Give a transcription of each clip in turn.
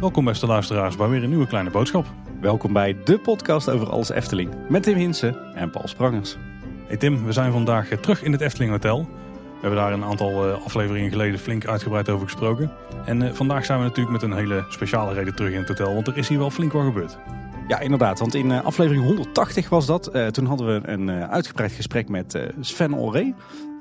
Welkom beste luisteraars bij weer een nieuwe kleine boodschap. Welkom bij de podcast over alles Efteling met Tim Hinsen en Paul Sprangers. Hey Tim, we zijn vandaag terug in het Efteling Hotel. We hebben daar een aantal afleveringen geleden flink uitgebreid over gesproken. En vandaag zijn we natuurlijk met een hele speciale reden terug in het hotel, want er is hier wel flink wat gebeurd. Ja, inderdaad, want in aflevering 180 was dat. Toen hadden we een uitgebreid gesprek met Sven Olré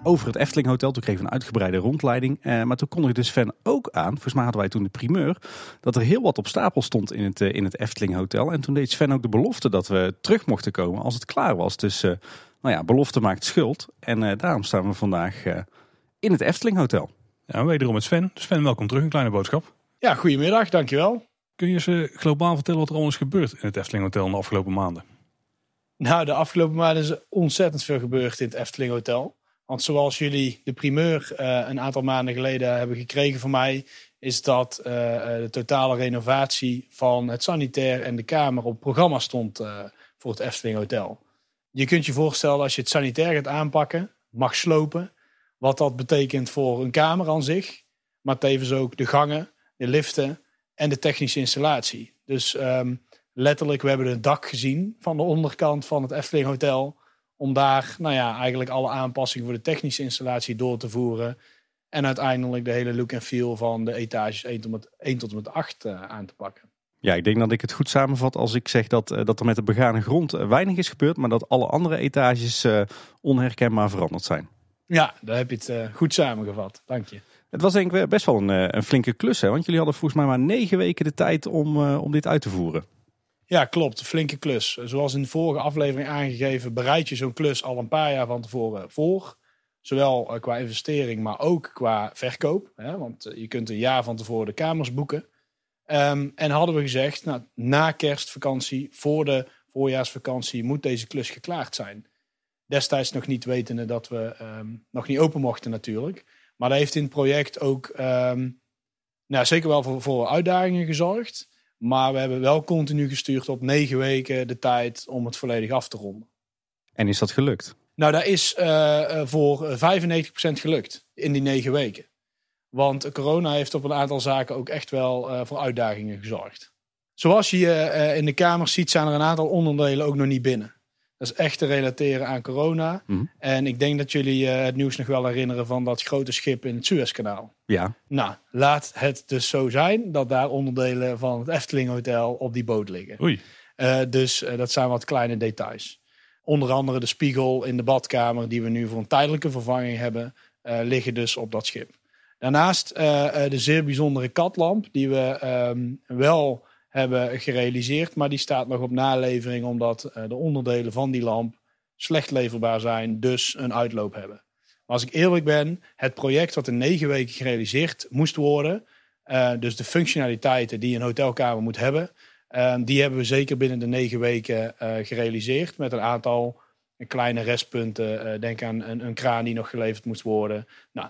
over het Efteling Hotel. Toen kregen we een uitgebreide rondleiding. Maar toen kondigde Sven ook aan, volgens mij hadden wij toen de primeur, dat er heel wat op stapel stond in het Efteling Hotel. En toen deed Sven ook de belofte dat we terug mochten komen als het klaar was. Dus belofte maakt schuld. En daarom staan we vandaag in het Efteling Hotel. Ja, wederom met Sven. Sven, welkom terug. Een kleine boodschap. Ja, goedemiddag. Dankjewel. Kun je eens globaal vertellen wat er allemaal is gebeurd in het Efteling Hotel in de afgelopen maanden? Nou, de afgelopen maanden is ontzettend veel gebeurd in het Efteling Hotel. Want zoals jullie de primeur een aantal maanden geleden hebben gekregen van mij, is dat de totale renovatie van het sanitair en de kamer op programma stond voor het Efteling Hotel. Je kunt je voorstellen als je het sanitair gaat aanpakken, mag slopen, wat dat betekent voor een kamer aan zich, maar tevens ook de gangen, de liften en de technische installatie. Dus letterlijk, we hebben het dak gezien van de onderkant van het Efteling Hotel, om daar eigenlijk alle aanpassingen voor de technische installatie door te voeren en uiteindelijk de hele look en feel van de etages 1 tot en met 8 aan te pakken. Ja, ik denk dat ik het goed samenvat als ik zeg dat er met de begane grond weinig is gebeurd, maar dat alle andere etages onherkenbaar veranderd zijn. Ja, daar heb je het goed samengevat. Dank je. Het was denk ik best wel een flinke klus, hè? Want jullie hadden volgens mij maar 9 weken de tijd om dit uit te voeren. Ja, klopt. Een flinke klus. Zoals in de vorige aflevering aangegeven, bereid je zo'n klus al een paar jaar van tevoren voor. Zowel qua investering, maar ook qua verkoop. Hè? Want je kunt een jaar van tevoren de kamers boeken. En hadden we gezegd, na kerstvakantie, voor de voorjaarsvakantie, moet deze klus geklaard zijn. Destijds nog niet wetende dat we nog niet open mochten natuurlijk. Maar dat heeft in het project ook zeker wel voor uitdagingen gezorgd. Maar we hebben wel continu gestuurd op 9 weken de tijd om het volledig af te ronden. En is dat gelukt? Nou, dat is voor 95% gelukt in die 9 weken. Want corona heeft op een aantal zaken ook echt wel voor uitdagingen gezorgd. Zoals je in de kamers ziet, zijn er een aantal onderdelen ook nog niet binnen. Dat is echt te relateren aan corona. Mm. En ik denk dat jullie het nieuws nog wel herinneren van dat grote schip in het Suezkanaal. Ja. Nou, laat het dus zo zijn dat daar onderdelen van het Efteling Hotel op die boot liggen. Oei. Dus dat zijn wat kleine details. Onder andere de spiegel in de badkamer die we nu voor een tijdelijke vervanging hebben, liggen dus op dat schip. Daarnaast de zeer bijzondere katlamp die we wel hebben gerealiseerd, maar die staat nog op nalevering omdat de onderdelen van die lamp slecht leverbaar zijn, dus een uitloop hebben. Maar als ik eerlijk ben, het project wat in 9 weken gerealiseerd moest worden, dus de functionaliteiten die een hotelkamer moet hebben, die hebben we zeker binnen de 9 weken gerealiseerd met een aantal kleine restpunten. Denk aan een kraan die nog geleverd moest worden. Nou,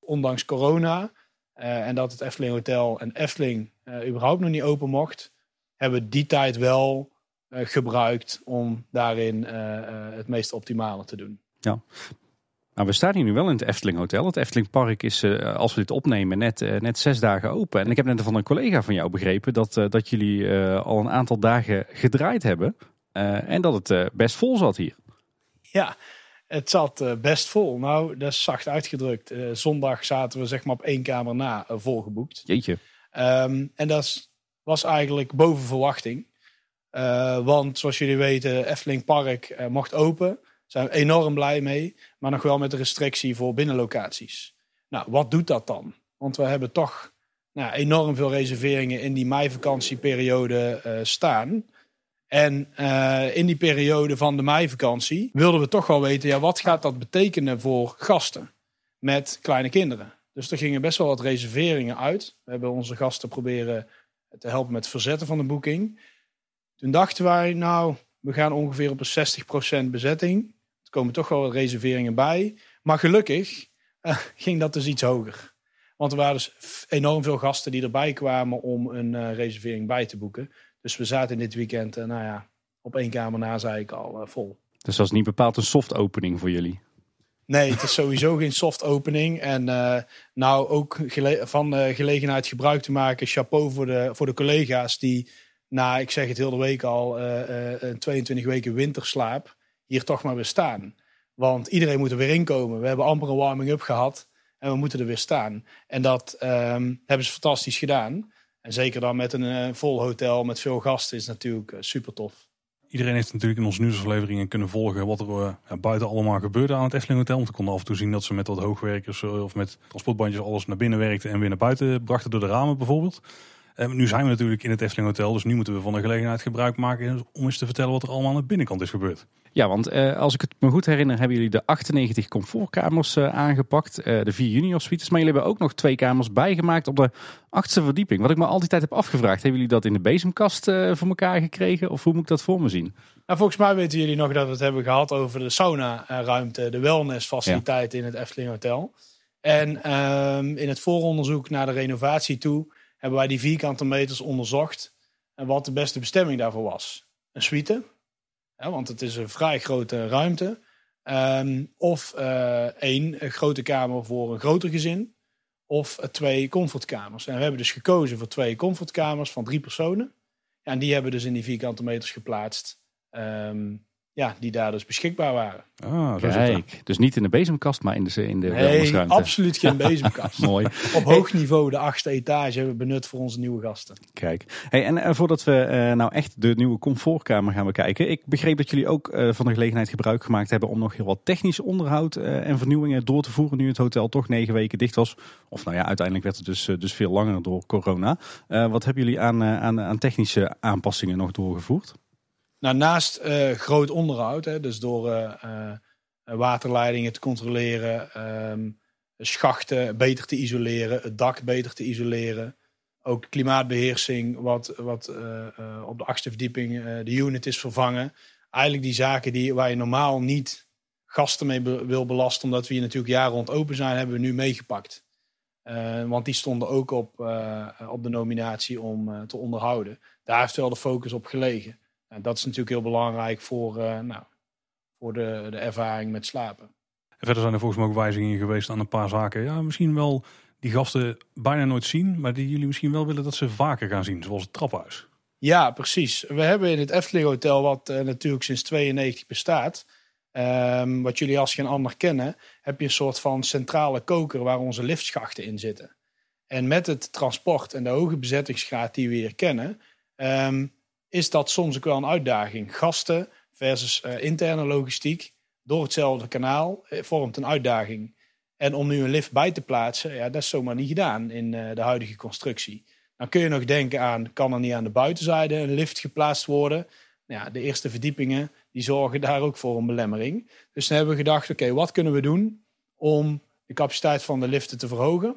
ondanks corona en dat het Efteling Hotel en Efteling überhaupt nog niet open mocht, hebben we die tijd wel gebruikt om daarin het meest optimale te doen. Ja. Nou, we staan hier nu wel in het Efteling Hotel. Het Efteling Park is, als we dit opnemen, net 6 dagen open. En ik heb net van een collega van jou begrepen dat jullie al een aantal dagen gedraaid hebben. En dat het best vol zat hier. Ja, het zat best vol. Nou, dat is zacht uitgedrukt. Zondag zaten we zeg maar op 1 kamer na volgeboekt. Jeetje. En dat was eigenlijk boven verwachting. Want zoals jullie weten, Efteling Park mocht open. Daar zijn we enorm blij mee, maar nog wel met de restrictie voor binnenlocaties. Nou, wat doet dat dan? Want we hebben toch enorm veel reserveringen in die meivakantieperiode staan. En in die periode van de meivakantie wilden we toch wel weten, wat gaat dat betekenen voor gasten met kleine kinderen? Dus er gingen best wel wat reserveringen uit. We hebben onze gasten proberen te helpen met het verzetten van de boeking. Toen dachten wij, we gaan ongeveer op een 60% bezetting. Er komen toch wel wat reserveringen bij. Maar gelukkig ging dat dus iets hoger. Want er waren dus enorm veel gasten die erbij kwamen om een reservering bij te boeken. Dus we zaten in dit weekend, op 1 kamer na, zei ik al, vol. Dus dat was niet bepaald een soft opening voor jullie? Nee, het is sowieso geen soft opening. En nou ook gelegenheid gebruik te maken. Chapeau voor de collega's die, nou, ik zeg het heel de week al, 22 weken winterslaap hier toch maar weer staan. Want iedereen moet er weer inkomen. We hebben amper een warming-up gehad en we moeten er weer staan. En dat hebben ze fantastisch gedaan. En zeker dan met een vol hotel, met veel gasten, is natuurlijk super tof. Iedereen heeft natuurlijk in onze nieuwsafleveringen kunnen volgen wat er buiten allemaal gebeurde aan het Efteling Hotel. Want we konden af en toe zien dat ze met wat hoogwerkers of met transportbandjes alles naar binnen werkten en weer naar buiten brachten door de ramen bijvoorbeeld. Nu zijn we natuurlijk in het Efteling Hotel, dus nu moeten we van de gelegenheid gebruik maken om eens te vertellen wat er allemaal aan de binnenkant is gebeurd. Ja, want als ik het me goed herinner, hebben jullie de 98 comfortkamers aangepakt. De 4 junior suites. Maar jullie hebben ook nog 2 kamers bijgemaakt op de 8e verdieping. Wat ik me altijd heb afgevraagd. Hebben jullie dat in de bezemkast voor elkaar gekregen? Of hoe moet ik dat voor me zien? Nou, volgens mij weten jullie nog dat we het hebben gehad over de sauna-ruimte. De wellnessfaciliteit in het Efteling Hotel. En in het vooronderzoek naar de renovatie toe hebben wij die vierkante meters onderzocht. En wat de beste bestemming daarvoor was. Een suite. Ja, want het is een vrij grote ruimte. Of 1 grote kamer voor een groter gezin. Of 2 comfortkamers. En we hebben dus gekozen voor 2 comfortkamers van 3 personen. Ja, en die hebben dus in die vierkante meters geplaatst. Die daar dus beschikbaar waren. Ah, kijk, dus niet in de bezemkast, maar in de wellnessruimte. Absoluut geen bezemkast. Mooi. Op hoog niveau, de 8e etage, hebben we benut voor onze nieuwe gasten. Kijk. En voordat we nou echt de nieuwe comfortkamer gaan bekijken. Ik begreep dat jullie ook van de gelegenheid gebruik gemaakt hebben om nog heel wat technisch onderhoud en vernieuwingen door te voeren. Nu het hotel toch 9 weken dicht was. Of nou ja, uiteindelijk werd het dus veel langer door corona. Wat hebben jullie aan technische aanpassingen nog doorgevoerd? Nou, naast groot onderhoud, hè, dus door waterleidingen te controleren, schachten beter te isoleren, het dak beter te isoleren. Ook klimaatbeheersing, wat op de 8e verdieping de unit is vervangen. Eigenlijk die zaken waar je normaal niet gasten mee wil belasten, omdat we hier natuurlijk jaar rond open zijn, hebben we nu meegepakt. Want die stonden ook op de nominatie om te onderhouden. Daar heeft wel de focus op gelegen. En dat is natuurlijk heel belangrijk voor de ervaring met slapen. En verder zijn er volgens mij ook wijzigingen geweest aan een paar zaken. Ja, misschien wel die gasten bijna nooit zien, maar die jullie misschien wel willen dat ze vaker gaan zien, zoals het trappenhuis. Ja, precies. We hebben in het Efteling Hotel, wat natuurlijk sinds 1992 bestaat, wat jullie als geen ander kennen, heb je een soort van centrale koker waar onze liftschachten in zitten. En met het transport en de hoge bezettingsgraad die we hier kennen, is dat soms ook wel een uitdaging. Gasten versus interne logistiek door hetzelfde kanaal vormt een uitdaging. En om nu een lift bij te plaatsen, ja, dat is zomaar niet gedaan in de huidige constructie. Dan kun je nog denken aan, kan er niet aan de buitenzijde een lift geplaatst worden? Ja, de eerste verdiepingen die zorgen daar ook voor een belemmering. Dus dan hebben we gedacht, oké, wat kunnen we doen om de capaciteit van de liften te verhogen?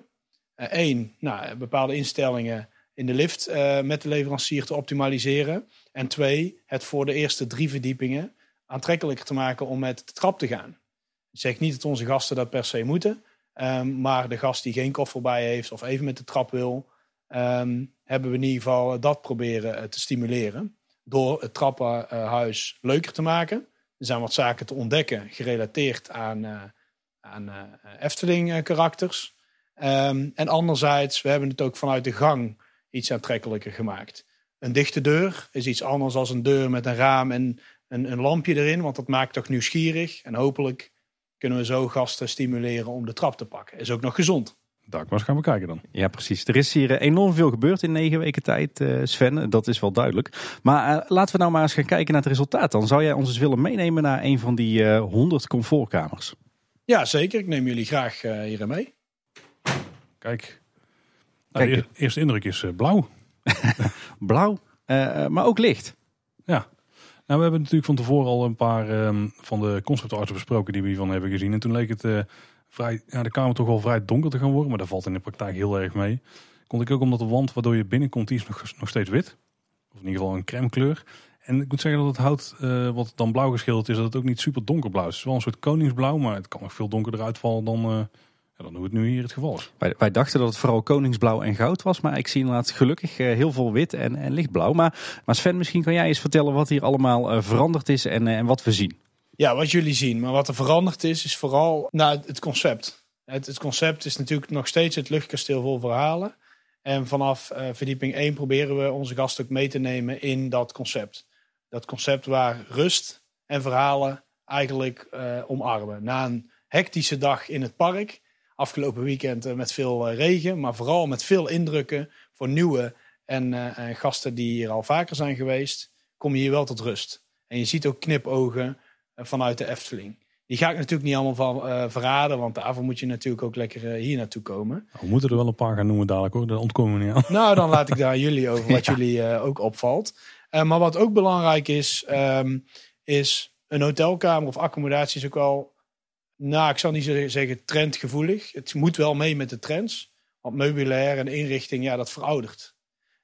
Eén, bepaalde instellingen in de lift met de leverancier te optimaliseren. En 2, het voor de eerste 3 verdiepingen aantrekkelijker te maken om met de trap te gaan. Ik zeg niet dat onze gasten dat per se moeten. Maar de gast die geen koffer bij heeft of even met de trap wil, hebben we in ieder geval dat proberen te stimuleren. Door het trappenhuis leuker te maken. Er zijn wat zaken te ontdekken gerelateerd aan Efteling karakters. En anderzijds, we hebben het ook vanuit de gang iets aantrekkelijker gemaakt. Een dichte deur is iets anders dan een deur met een raam en een lampje erin. Want dat maakt toch nieuwsgierig. En hopelijk kunnen we zo gasten stimuleren om de trap te pakken. Is ook nog gezond. Daar gaan we kijken dan. Ja, precies. Er is hier enorm veel gebeurd in 9 weken tijd, Sven. Dat is wel duidelijk. Maar laten we nou maar eens gaan kijken naar het resultaat. Dan zou jij ons eens willen meenemen naar een van die 100 comfortkamers. Ja, zeker. Ik neem jullie graag hierin mee. Kijk. Nou, de eerste indruk is blauw. Blauw, maar ook licht. Ja. Nou, we hebben natuurlijk van tevoren al een paar van de conceptarten besproken die we hiervan hebben gezien. En toen leek het de kamer toch wel vrij donker te gaan worden. Maar dat valt in de praktijk heel erg mee. Kon ik ook omdat de wand waardoor je binnenkomt, die is nog steeds wit. Of in ieder geval een crème kleur. En ik moet zeggen dat het hout wat dan blauw geschilderd is, dat het ook niet super donkerblauw is. Het is wel een soort koningsblauw, maar het kan nog veel donkerder uitvallen dan dan hoe het nu hier het geval is. Wij dachten dat het vooral koningsblauw en goud was. Maar ik zie inderdaad gelukkig heel veel wit en lichtblauw. Maar Sven, misschien kan jij eens vertellen wat hier allemaal veranderd is en wat we zien. Ja, wat jullie zien. Maar wat er veranderd is, is vooral het concept. Het concept is natuurlijk nog steeds het luchtkasteel vol verhalen. En vanaf verdieping 1 proberen we onze gasten ook mee te nemen in dat concept. Dat concept waar rust en verhalen eigenlijk omarmen. Na een hectische dag in het park, afgelopen weekend met veel regen, maar vooral met veel indrukken voor nieuwe en gasten die hier al vaker zijn geweest, kom je hier wel tot rust. En je ziet ook knipogen vanuit de Efteling. Die ga ik natuurlijk niet allemaal verraden, want daarvoor moet je natuurlijk ook lekker hier naartoe komen. We moeten er wel een paar gaan noemen dadelijk hoor, daar ontkomen we niet aan. Nou, dan laat ik daar jullie over, wat jullie ook opvalt. Maar wat ook belangrijk is, is een hotelkamer of accommodatie is ook wel, ik zal niet zeggen trendgevoelig. Het moet wel mee met de trends, want meubilair en inrichting, dat veroudert.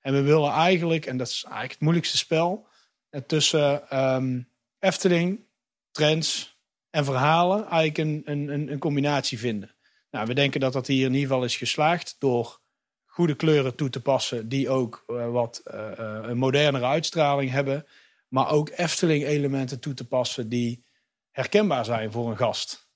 En we willen eigenlijk, en dat is eigenlijk het moeilijkste spel, tussen Efteling, trends en verhalen eigenlijk een combinatie vinden. We denken dat hier in ieder geval is geslaagd door goede kleuren toe te passen die ook een modernere uitstraling hebben, maar ook Efteling-elementen toe te passen die herkenbaar zijn voor een gast.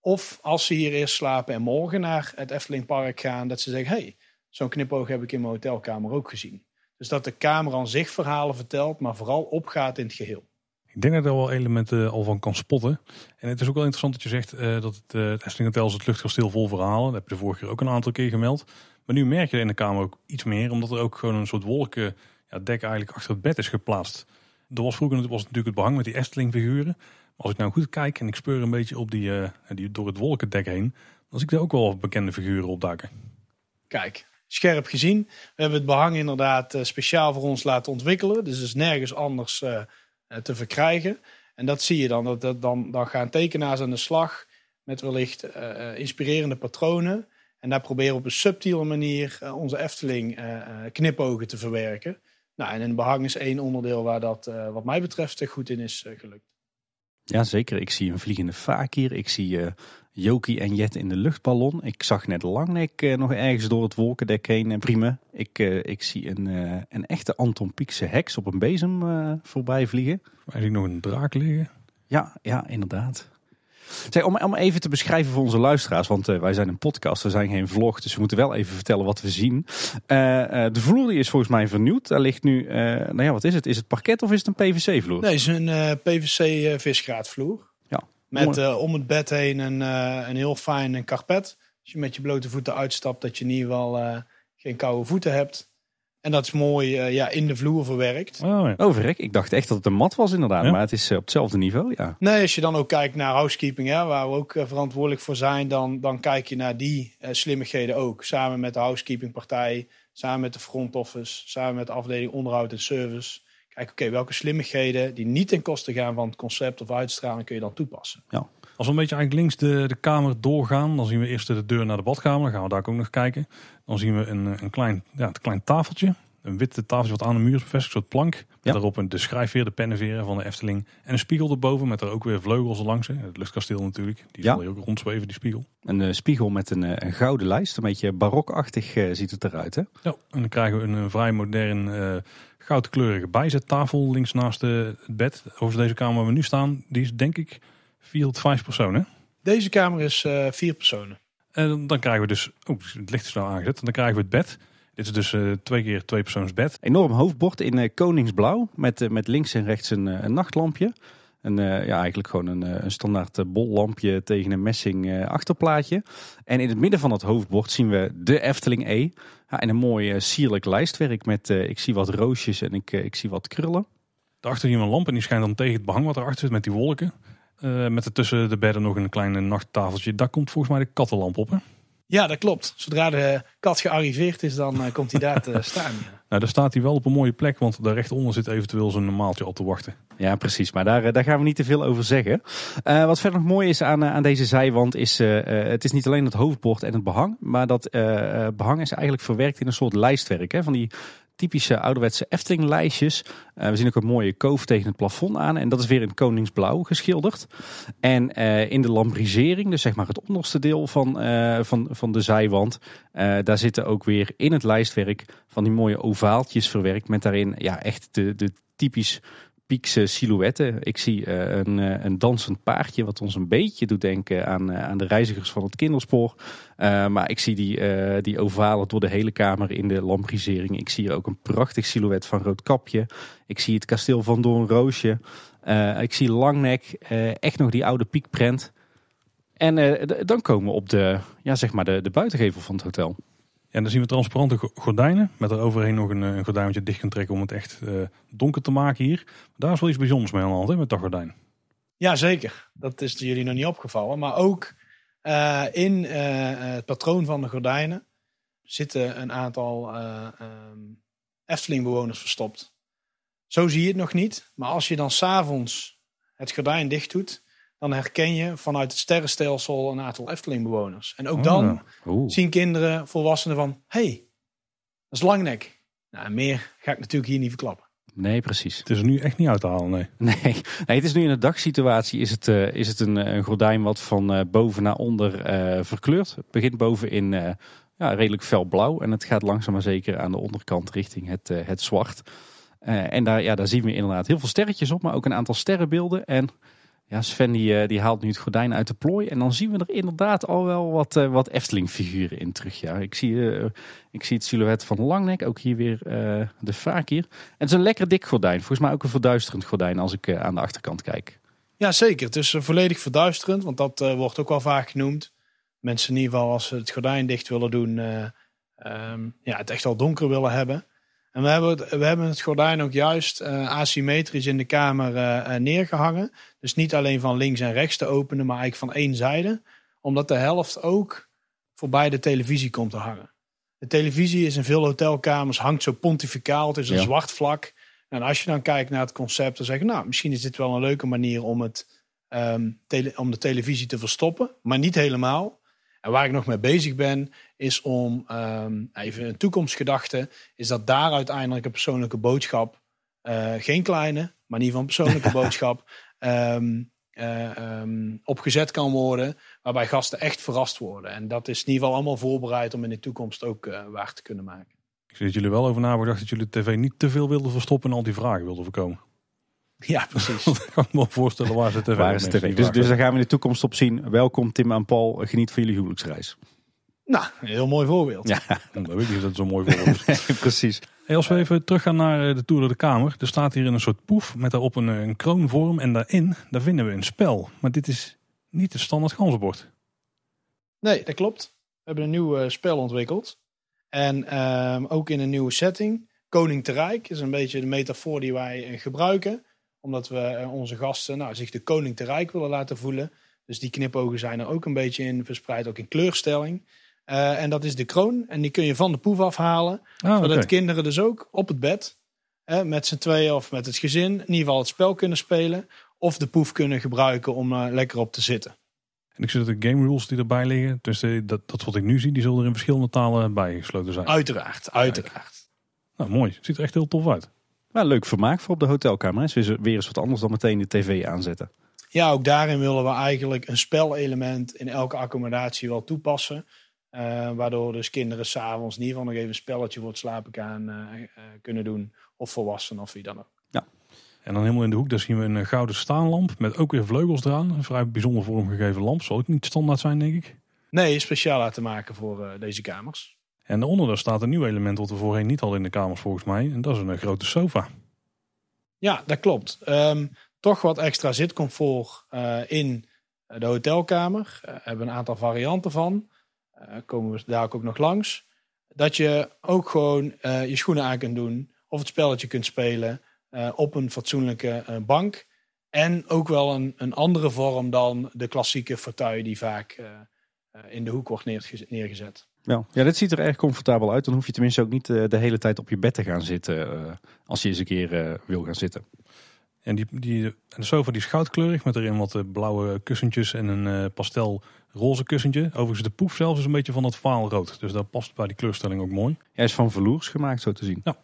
Of als ze hier eerst slapen en morgen naar het Efteling Park gaan, dat ze zeggen, zo'n knipoog heb ik in mijn hotelkamer ook gezien. Dus dat de kamer aan zich verhalen vertelt, maar vooral opgaat in het geheel. Ik denk dat er wel elementen al van kan spotten. En het is ook wel interessant dat je zegt dat het Efteling Hotel is het luchtkasteel vol verhalen. Dat heb je de vorige keer ook een aantal keer gemeld. Maar nu merk je er in de kamer ook iets meer, omdat er ook gewoon een soort wolkendek eigenlijk achter het bed is geplaatst. Er was vroeger natuurlijk het behang met die Efteling figuren. Maar als ik nou goed kijk en ik speur een beetje op die door het wolkendek heen, dan zie ik daar ook wel bekende figuren opduiken. Kijk, scherp gezien. We hebben het behang inderdaad speciaal voor ons laten ontwikkelen. Dus het is nergens anders te verkrijgen. En dat zie je dan. Dan gaan tekenaars aan de slag met wellicht inspirerende patronen. En daar proberen we op een subtiele manier onze Efteling knipogen te verwerken. En een behang is één onderdeel waar dat wat mij betreft goed in is gelukt. Ja, zeker. Ik zie een vliegende vaak hier. Ik zie Jokie en Jet in de luchtballon. Ik zag net Langnek nog ergens door het wolkendek heen prima. Ik zie een echte Anton Pieckse heks op een bezem voorbij vliegen. Waar zie ik nog een draak liggen? Ja, inderdaad. Zeg, om even te beschrijven voor onze luisteraars, want wij zijn een podcast, we zijn geen vlog, dus we moeten wel even vertellen wat we zien. De vloer die is volgens mij vernieuwd. Daar ligt nu, wat is het? Is het parket of is het een PVC-vloer? Nee, het is een PVC-visgraadvloer. Ja. Met om het bed heen een heel fijn karpet. Als je met je blote voeten uitstapt, dat je in ieder geval geen koude voeten hebt. En dat is mooi in de vloer verwerkt. Verrek, ik dacht echt dat het een mat was inderdaad. Ja. Maar het is op hetzelfde niveau, ja. Nee, als je dan ook kijkt naar housekeeping, waar we ook verantwoordelijk voor zijn, dan kijk je naar die slimmigheden ook. Samen met de housekeepingpartij, samen met de front office, samen met de afdeling onderhoud en service. Kijk, welke slimmigheden die niet ten koste gaan van het concept of uitstraling kun je dan toepassen. Ja. Als we een beetje eigenlijk links de kamer doorgaan, dan zien we eerst de deur naar de badkamer. Dan gaan we daar ook nog kijken. Dan zien we een klein tafeltje. Een witte tafeltje wat aan de muur is bevestigd, een soort plank. Ja. Met daarop de schrijfveer, de pennenveren van de Efteling. En een spiegel erboven met daar ook weer vleugels langs. Het luchtkasteel natuurlijk. Die zal hier ook rondzweven, die spiegel. Een spiegel met een gouden lijst. Een beetje barokachtig ziet het eruit, hè? Ja, en dan krijgen we een vrij modern goudkleurige bijzettafel links naast het bed. Over deze kamer waar we nu staan, die is denk ik 4 tot 5 personen. Deze kamer is 4 personen. En dan krijgen we dus, het licht is nou aangezet, en dan krijgen we het bed. Dit is dus 2 keer 2 persoons bed. Enorm hoofdbord in koningsblauw met links en rechts een nachtlampje. Eigenlijk gewoon een standaard bollampje tegen een messing achterplaatje. En in het midden van het hoofdbord zien we de Efteling E. En een mooi sierlijk lijstwerk met ik zie wat roosjes en ik zie wat krullen. Daarachter zien we een lamp en die schijnt dan tegen het behang wat erachter zit met die wolken. Met ertussen de bedden nog een klein nachttafeltje. Daar komt volgens mij de kattenlamp op, hè? Ja, dat klopt. Zodra de kat gearriveerd is, dan komt hij daar te staan. Ja. Daar staat hij wel op een mooie plek, want daar rechtonder zit eventueel zo'n maaltje al te wachten. Ja, precies. Maar daar gaan we niet te veel over zeggen. Wat verder nog mooi is aan deze zijwand is, het is niet alleen het hoofdbord en het behang, maar dat behang is eigenlijk verwerkt in een soort lijstwerk, hè, van die typische ouderwetse Efteling-lijstjes. We zien ook een mooie koof tegen het plafond aan. En dat is weer in koningsblauw geschilderd. En in de lambrisering, dus zeg maar het onderste deel van de zijwand, daar zitten ook weer in het lijstwerk van die mooie ovaaltjes verwerkt. Met daarin echt de typisch Piekse silhouetten. Ik zie een dansend paardje wat ons een beetje doet denken aan de reizigers van het Kinderspoor. Maar ik zie die ovalen door de hele kamer in de lamprisering. Ik zie hier ook een prachtig silhouet van Roodkapje. Ik zie het kasteel van Doornroosje. Ik zie Langnek. Echt nog die oude piekprent. En dan komen we op de buitengevel van het hotel. Ja, dan zien we transparante gordijnen. Met eroverheen nog een gordijn wat je dicht kunt trekken om het echt donker te maken hier. Daar is wel iets bijzonders mee aan de hand, hè, met dat gordijn. Ja, zeker. Dat is jullie nog niet opgevallen. Maar ook in het patroon van de gordijnen zitten een aantal Eftelingbewoners verstopt. Zo zie je het nog niet. Maar als je dan 's avonds het gordijn dicht doet, dan herken je vanuit het sterrenstelsel een aantal Eftelingbewoners. En ook dan zien kinderen, volwassenen van, hey, dat is Langnek. Nou, meer ga ik natuurlijk hier niet verklappen. Nee, precies. Het is er nu echt niet uit te halen, nee. Het is nu in de dagsituatie is het een gordijn wat van boven naar onder verkleurt. Het begint boven in redelijk fel blauw. En het gaat langzaam maar zeker aan de onderkant richting het zwart. En daar zien we inderdaad heel veel sterretjes op, maar ook een aantal sterrenbeelden. En ja, Sven die haalt nu het gordijn uit de plooi. En dan zien we er inderdaad al wel wat Efteling-figuren in terug. Ja. Ik zie het silhouet van Langnek. Ook hier weer de vaak hier. En het is een lekker dik gordijn. Volgens mij ook een verduisterend gordijn als ik aan de achterkant kijk. Ja, zeker. Het is volledig verduisterend. Want dat wordt ook wel vaak genoemd. Mensen in ieder geval als ze het gordijn dicht willen doen, het echt al donker willen hebben. En we hebben het gordijn ook juist asymmetrisch in de kamer neergehangen. Dus niet alleen van links en rechts te openen, maar eigenlijk van één zijde. Omdat de helft ook voorbij de televisie komt te hangen. De televisie is in veel hotelkamers, hangt zo pontificaal. Het is een zwart vlak. En als je dan kijkt naar het concept, dan zeg je, nou, misschien is dit wel een leuke manier om om de televisie te verstoppen. Maar niet helemaal. En waar ik nog mee bezig ben, is om even een toekomstgedachte, is dat daar uiteindelijk een persoonlijke boodschap, geen kleine, maar in ieder geval een persoonlijke boodschap, opgezet kan worden, waarbij gasten echt verrast worden. En dat is in ieder geval allemaal voorbereid om in de toekomst ook waar te kunnen maken. Ik zie dat jullie wel over nagedacht dat jullie de tv niet te veel wilden verstoppen en al die vragen wilden voorkomen. Ja, precies. Ik kan me voorstellen waar ze tv. Dus daar gaan we in de toekomst op zien. Welkom Tim en Paul. Geniet van jullie huwelijksreis. Nou, een heel mooi voorbeeld. Ja, dat weet ik niet dat zo'n mooi voorbeeld is. Nee, precies. Hey, als we even teruggaan naar de tour door de kamer. Er staat hier een soort poef met daarop een kroonvorm. En daar vinden we een spel. Maar dit is niet het standaard ganzenbord. Nee, dat klopt. We hebben een nieuw spel ontwikkeld. En ook in een nieuwe setting. Koning ter Rijk is een beetje de metafoor die wij gebruiken. Omdat we onze gasten zich de koning ter Rijk willen laten voelen. Dus die knipogen zijn er ook een beetje in verspreid. Ook in kleurstelling. En dat is de kroon. En die kun je van de poef afhalen. Zodat kinderen dus ook op het bed. Met z'n tweeën of met het gezin. In ieder geval het spel kunnen spelen. Of de poef kunnen gebruiken om lekker op te zitten. En ik zie dat de game rules die erbij liggen. Dus dat wat ik nu zie. Die zullen er in verschillende talen bijgesloten zijn. Uiteraard. Nou, mooi. Ziet er echt heel tof uit. Nou, leuk vermaak voor op de hotelkamer. Het is weer eens wat anders dan meteen de tv aanzetten. Ja, ook daarin willen we eigenlijk een spelelement in elke accommodatie wel toepassen. Waardoor dus kinderen s'avonds in ieder geval nog even een spelletje voor het slapen gaan kunnen doen. Of volwassenen of wie dan ook. Ja. En dan helemaal in de hoek, daar zien we een gouden staanlamp met ook weer vleugels eraan. Een vrij bijzonder vormgegeven lamp. Zal ook niet standaard zijn, denk ik. Nee, speciaal laten maken voor deze kamers. En daaronder daar staat een nieuw element wat we voorheen niet hadden in de kamers volgens mij. En dat is een grote sofa. Ja, dat klopt. Toch wat extra zitcomfort in de hotelkamer. Hebben een aantal varianten van. Komen we daar ook nog langs. Dat je ook gewoon je schoenen aan kunt doen. Of het spelletje kunt spelen op een fatsoenlijke bank. En ook wel een andere vorm dan de klassieke fauteuil die vaak in de hoek wordt neergezet. Ja, dit ziet er erg comfortabel uit. Dan hoef je tenminste ook niet de hele tijd op je bed te gaan zitten. Als je eens een keer wil gaan zitten. En de sofa die is goudkleurig. Met erin wat blauwe kussentjes en een pastelroze kussentje. Overigens de poef zelf is een beetje van dat vaalrood. Dus dat past bij die kleurstelling ook mooi. Hij is van velours gemaakt zo te zien. Ja.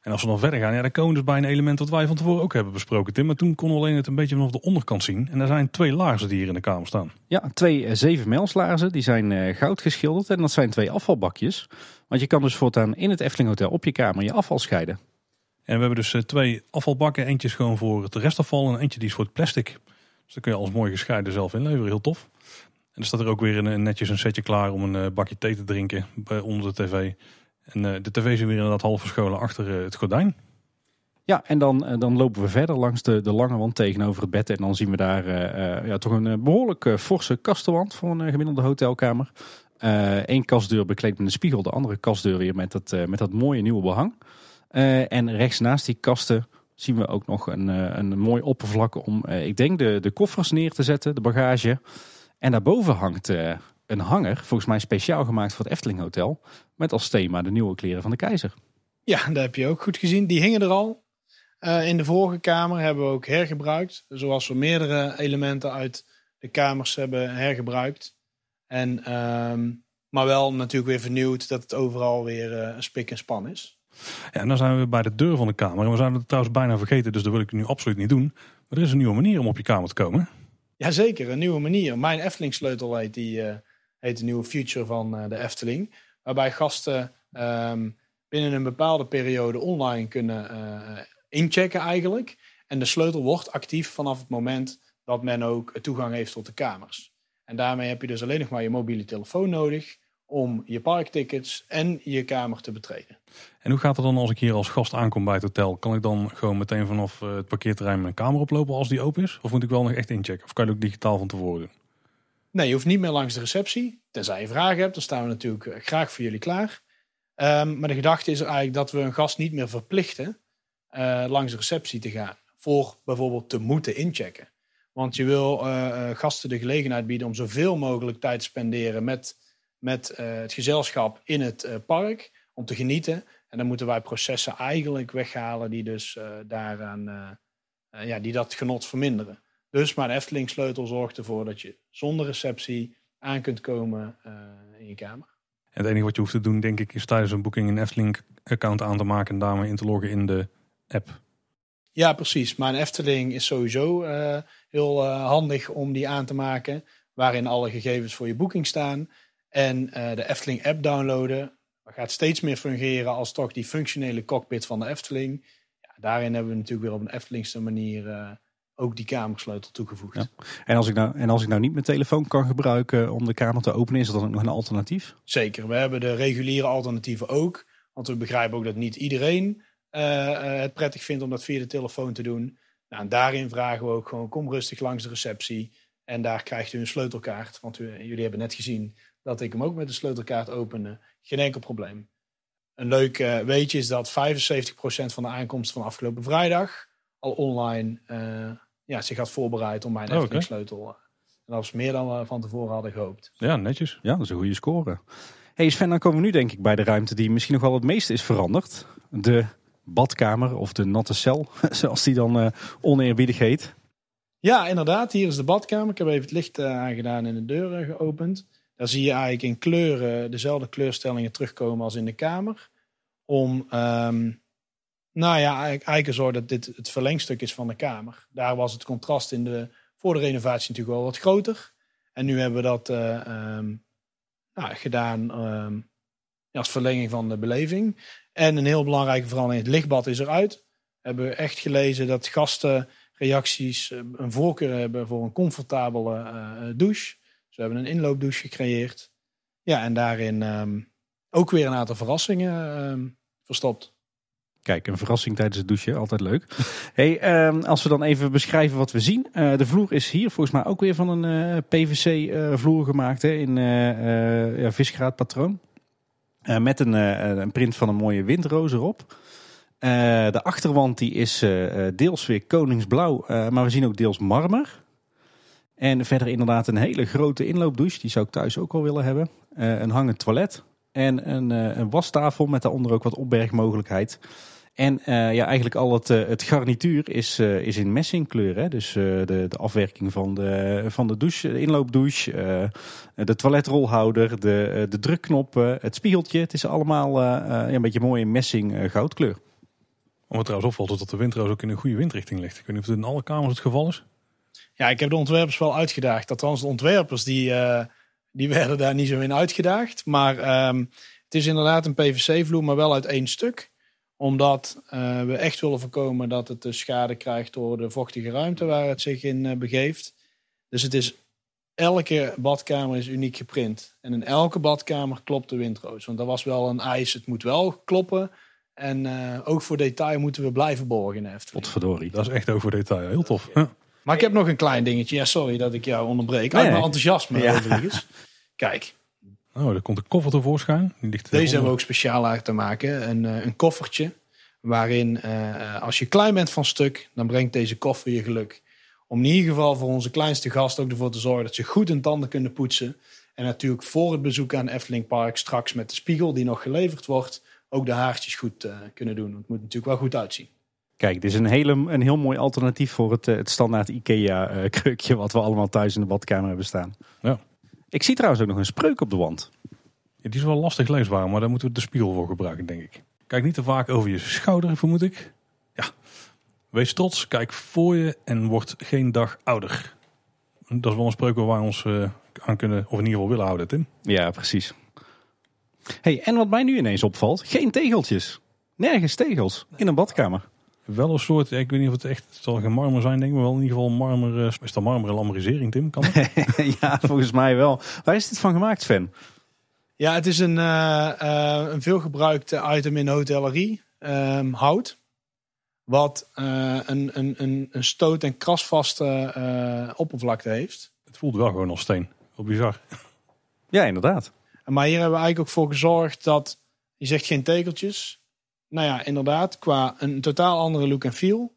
En als we dan verder gaan. Ja, dan komen we dus bij een element wat wij van tevoren ook hebben besproken, Tim. Maar toen konden we alleen het een beetje vanaf de onderkant zien. En daar zijn twee laarzen die hier in de kamer staan. Ja, twee 7-mijlslaarzen. Die zijn goud geschilderd. En dat zijn twee afvalbakjes. Want je kan dus voortaan in het Efteling Hotel op je kamer je afval scheiden. En we hebben dus twee afvalbakken. Eentje is gewoon voor het restafval en eentje die is voor het plastic. Dus dan kun je alles mooi gescheiden zelf inleveren. Heel tof. En er staat er ook weer netjes een setje klaar om een bakje thee te drinken onder de tv. En de tv zien we inderdaad half verscholen achter het gordijn. Ja, en dan lopen we verder langs de lange wand tegenover het bed. En dan zien we daar toch een behoorlijk forse kastenwand voor een gemiddelde hotelkamer. Eén kastdeur bekleed met een spiegel. De andere kastdeur hier met dat mooie nieuwe behang. En rechts naast die kasten zien we ook nog een mooi oppervlak om, ik denk, de koffers neer te zetten. De bagage. En daarboven hangt een hanger, volgens mij speciaal gemaakt voor het Efteling Hotel. Met als thema de nieuwe kleren van de keizer. Ja, dat heb je ook goed gezien. Die hingen er al. In de vorige kamer hebben we ook hergebruikt. Zoals we meerdere elementen uit de kamers hebben hergebruikt. En, maar wel natuurlijk weer vernieuwd dat het overal weer spik en span is. Ja, en dan zijn we bij de deur van de kamer. En we zijn het trouwens bijna vergeten, dus dat wil ik nu absoluut niet doen. Maar er is een nieuwe manier om op je kamer te komen. Jazeker, een nieuwe manier. Mijn Efteling sleutel heet de nieuwe feature van de Efteling. Waarbij gasten binnen een bepaalde periode online kunnen inchecken eigenlijk. En de sleutel wordt actief vanaf het moment dat men ook toegang heeft tot de kamers. En daarmee heb je dus alleen nog maar je mobiele telefoon nodig om je parktickets en je kamer te betreden. En hoe gaat het dan als ik hier als gast aankom bij het hotel? Kan ik dan gewoon meteen vanaf het parkeerterrein mijn kamer oplopen als die open is? Of moet ik wel nog echt inchecken? Of kan je ook digitaal van tevoren doen? Nee, je hoeft niet meer langs de receptie. Tenzij je vragen hebt, dan staan we natuurlijk graag voor jullie klaar. Maar de gedachte is eigenlijk dat we een gast niet meer verplichten langs de receptie te gaan. Voor bijvoorbeeld te moeten inchecken. Want je wil gasten de gelegenheid bieden om zoveel mogelijk tijd te spenderen met het gezelschap in het park. Om te genieten. En dan moeten wij processen eigenlijk weghalen die dus die dat genot verminderen. Dus maar de Efteling sleutel zorgt ervoor dat je zonder receptie aan kunt komen in je kamer. En het enige wat je hoeft te doen, denk ik, is tijdens een boeking een Efteling-account aan te maken en daarmee in te loggen in de app. Ja, precies. Maar een Efteling is sowieso heel handig om die aan te maken. Waarin alle gegevens voor je boeking staan. En de Efteling-app downloaden. Dat gaat steeds meer fungeren als toch die functionele cockpit van de Efteling. Ja, daarin hebben we natuurlijk weer op een Eftelingse manier ook die kamersleutel toegevoegd. Ja. En als ik nou niet mijn telefoon kan gebruiken om de kamer te openen, is dat dan nog een alternatief? Zeker, we hebben de reguliere alternatieven ook. Want we begrijpen ook dat niet iedereen het prettig vindt om dat via de telefoon te doen. Nou, en daarin vragen we ook gewoon, kom rustig langs de receptie. En daar krijgt u een sleutelkaart. Want jullie hebben net gezien dat ik hem ook met de sleutelkaart opende. Geen enkel probleem. Een leuk weetje is dat 75% van de aankomsten van afgelopen vrijdag al online zich had voorbereid om mijn Efteling sleutel. En dat was meer dan we van tevoren hadden gehoopt. Ja, netjes. Ja, dat is een goede score. Hey Sven, dan komen we nu denk ik bij de ruimte die misschien nog wel het meeste is veranderd. De badkamer of de natte cel, zoals die dan oneerbiedig heet. Ja, inderdaad. Hier is de badkamer. Ik heb even het licht aangedaan en de deur geopend. Daar zie je eigenlijk in kleuren dezelfde kleurstellingen terugkomen als in de kamer. Om, eigenlijk zorg dat dit het verlengstuk is van de kamer. Daar was het contrast voor de renovatie natuurlijk wel wat groter. En nu hebben we dat gedaan als verlenging van de beleving. En een heel belangrijke verandering, het lichtbad is eruit. We hebben echt gelezen dat gastenreacties een voorkeur hebben voor een comfortabele douche. Dus we hebben een inloopdouche gecreëerd. Ja, en daarin ook weer een aantal verrassingen verstopt. Kijk, een verrassing tijdens het douchen, altijd leuk. Hey, als we dan even beschrijven wat we zien. De vloer is hier volgens mij ook weer van een PVC-vloer gemaakt. Hè, in visgraatpatroon. Met een print van een mooie windroos erop. De achterwand die is deels weer koningsblauw. Maar we zien ook deels marmer. En verder inderdaad een hele grote inloopdouche. Die zou ik thuis ook wel willen hebben. Een hangend toilet. En een wastafel met daaronder ook wat opbergmogelijkheid. En eigenlijk al het garnituur is in messingkleur. Hè? Dus de afwerking van de douche, de inloopdouche. De toiletrolhouder, de drukknop, het spiegeltje. Het is allemaal een beetje mooi in messing goudkleur. Wat trouwens opvalt is dat de windroos ook in een goede windrichting ligt. Ik weet niet of het in alle kamers het geval is. Ja, ik heb de ontwerpers wel uitgedaagd. Althans, de ontwerpers die werden daar niet zo in uitgedaagd. Maar het is inderdaad een PVC-vloer, maar wel uit één stuk. Omdat we echt willen voorkomen dat het schade krijgt door de vochtige ruimte waar het zich in begeeft. Dus het is, elke badkamer is uniek geprint. En in elke badkamer klopt de windroos. Want dat was wel een eis, het moet wel kloppen. En ook voor detail moeten we blijven borgen in Efteling. Potverdorie, dat is echt ook voor detail. Heel tof. Ja. Maar ik heb nog een klein dingetje. Ja, sorry dat ik jou onderbreek. Uit mijn enthousiasme overigens. Kijk. Oh, daar komt een koffer tevoorschijn. Deze hebben we ook speciaal uit te maken. Een koffertje waarin als je klein bent van stuk, dan brengt deze koffer je geluk. Om in ieder geval voor onze kleinste gast ook ervoor te zorgen dat ze goed hun tanden kunnen poetsen. En natuurlijk voor het bezoek aan Efteling Park straks met de spiegel die nog geleverd wordt, ook de haartjes goed kunnen doen. Want het moet natuurlijk wel goed uitzien. Kijk, dit is een heel mooi alternatief voor het standaard IKEA-krukje wat we allemaal thuis in de badkamer hebben staan. Ja. Ik zie trouwens ook nog een spreuk op de wand. Ja, die is wel lastig leesbaar, maar daar moeten we de spiegel voor gebruiken, denk ik. Kijk niet te vaak over je schouder, vermoed ik. Ja. Wees trots, kijk voor je en word geen dag ouder. Dat is wel een spreuk waar wij ons aan kunnen, of in ieder geval willen houden, Tim. Ja, precies. Hey, en wat mij nu ineens opvalt, geen tegeltjes. Nergens tegels. In een badkamer. Wel een soort, ik weet niet of het echt, het zal geen marmer zijn denk ik, maar wel in ieder geval marmer. Is dat marmer en lamerisering, Tim? Kan dat? Ja, volgens mij wel. Waar is dit van gemaakt, Sven? Ja, het is een veelgebruikt item in de hotellerie. Hout. Wat een stoot- en krasvaste oppervlakte heeft. Het voelt wel gewoon als steen. Wat bizar. Ja, inderdaad. Maar hier hebben we eigenlijk ook voor gezorgd dat, je zegt geen tegeltjes. Nou ja, inderdaad, qua een totaal andere look en feel.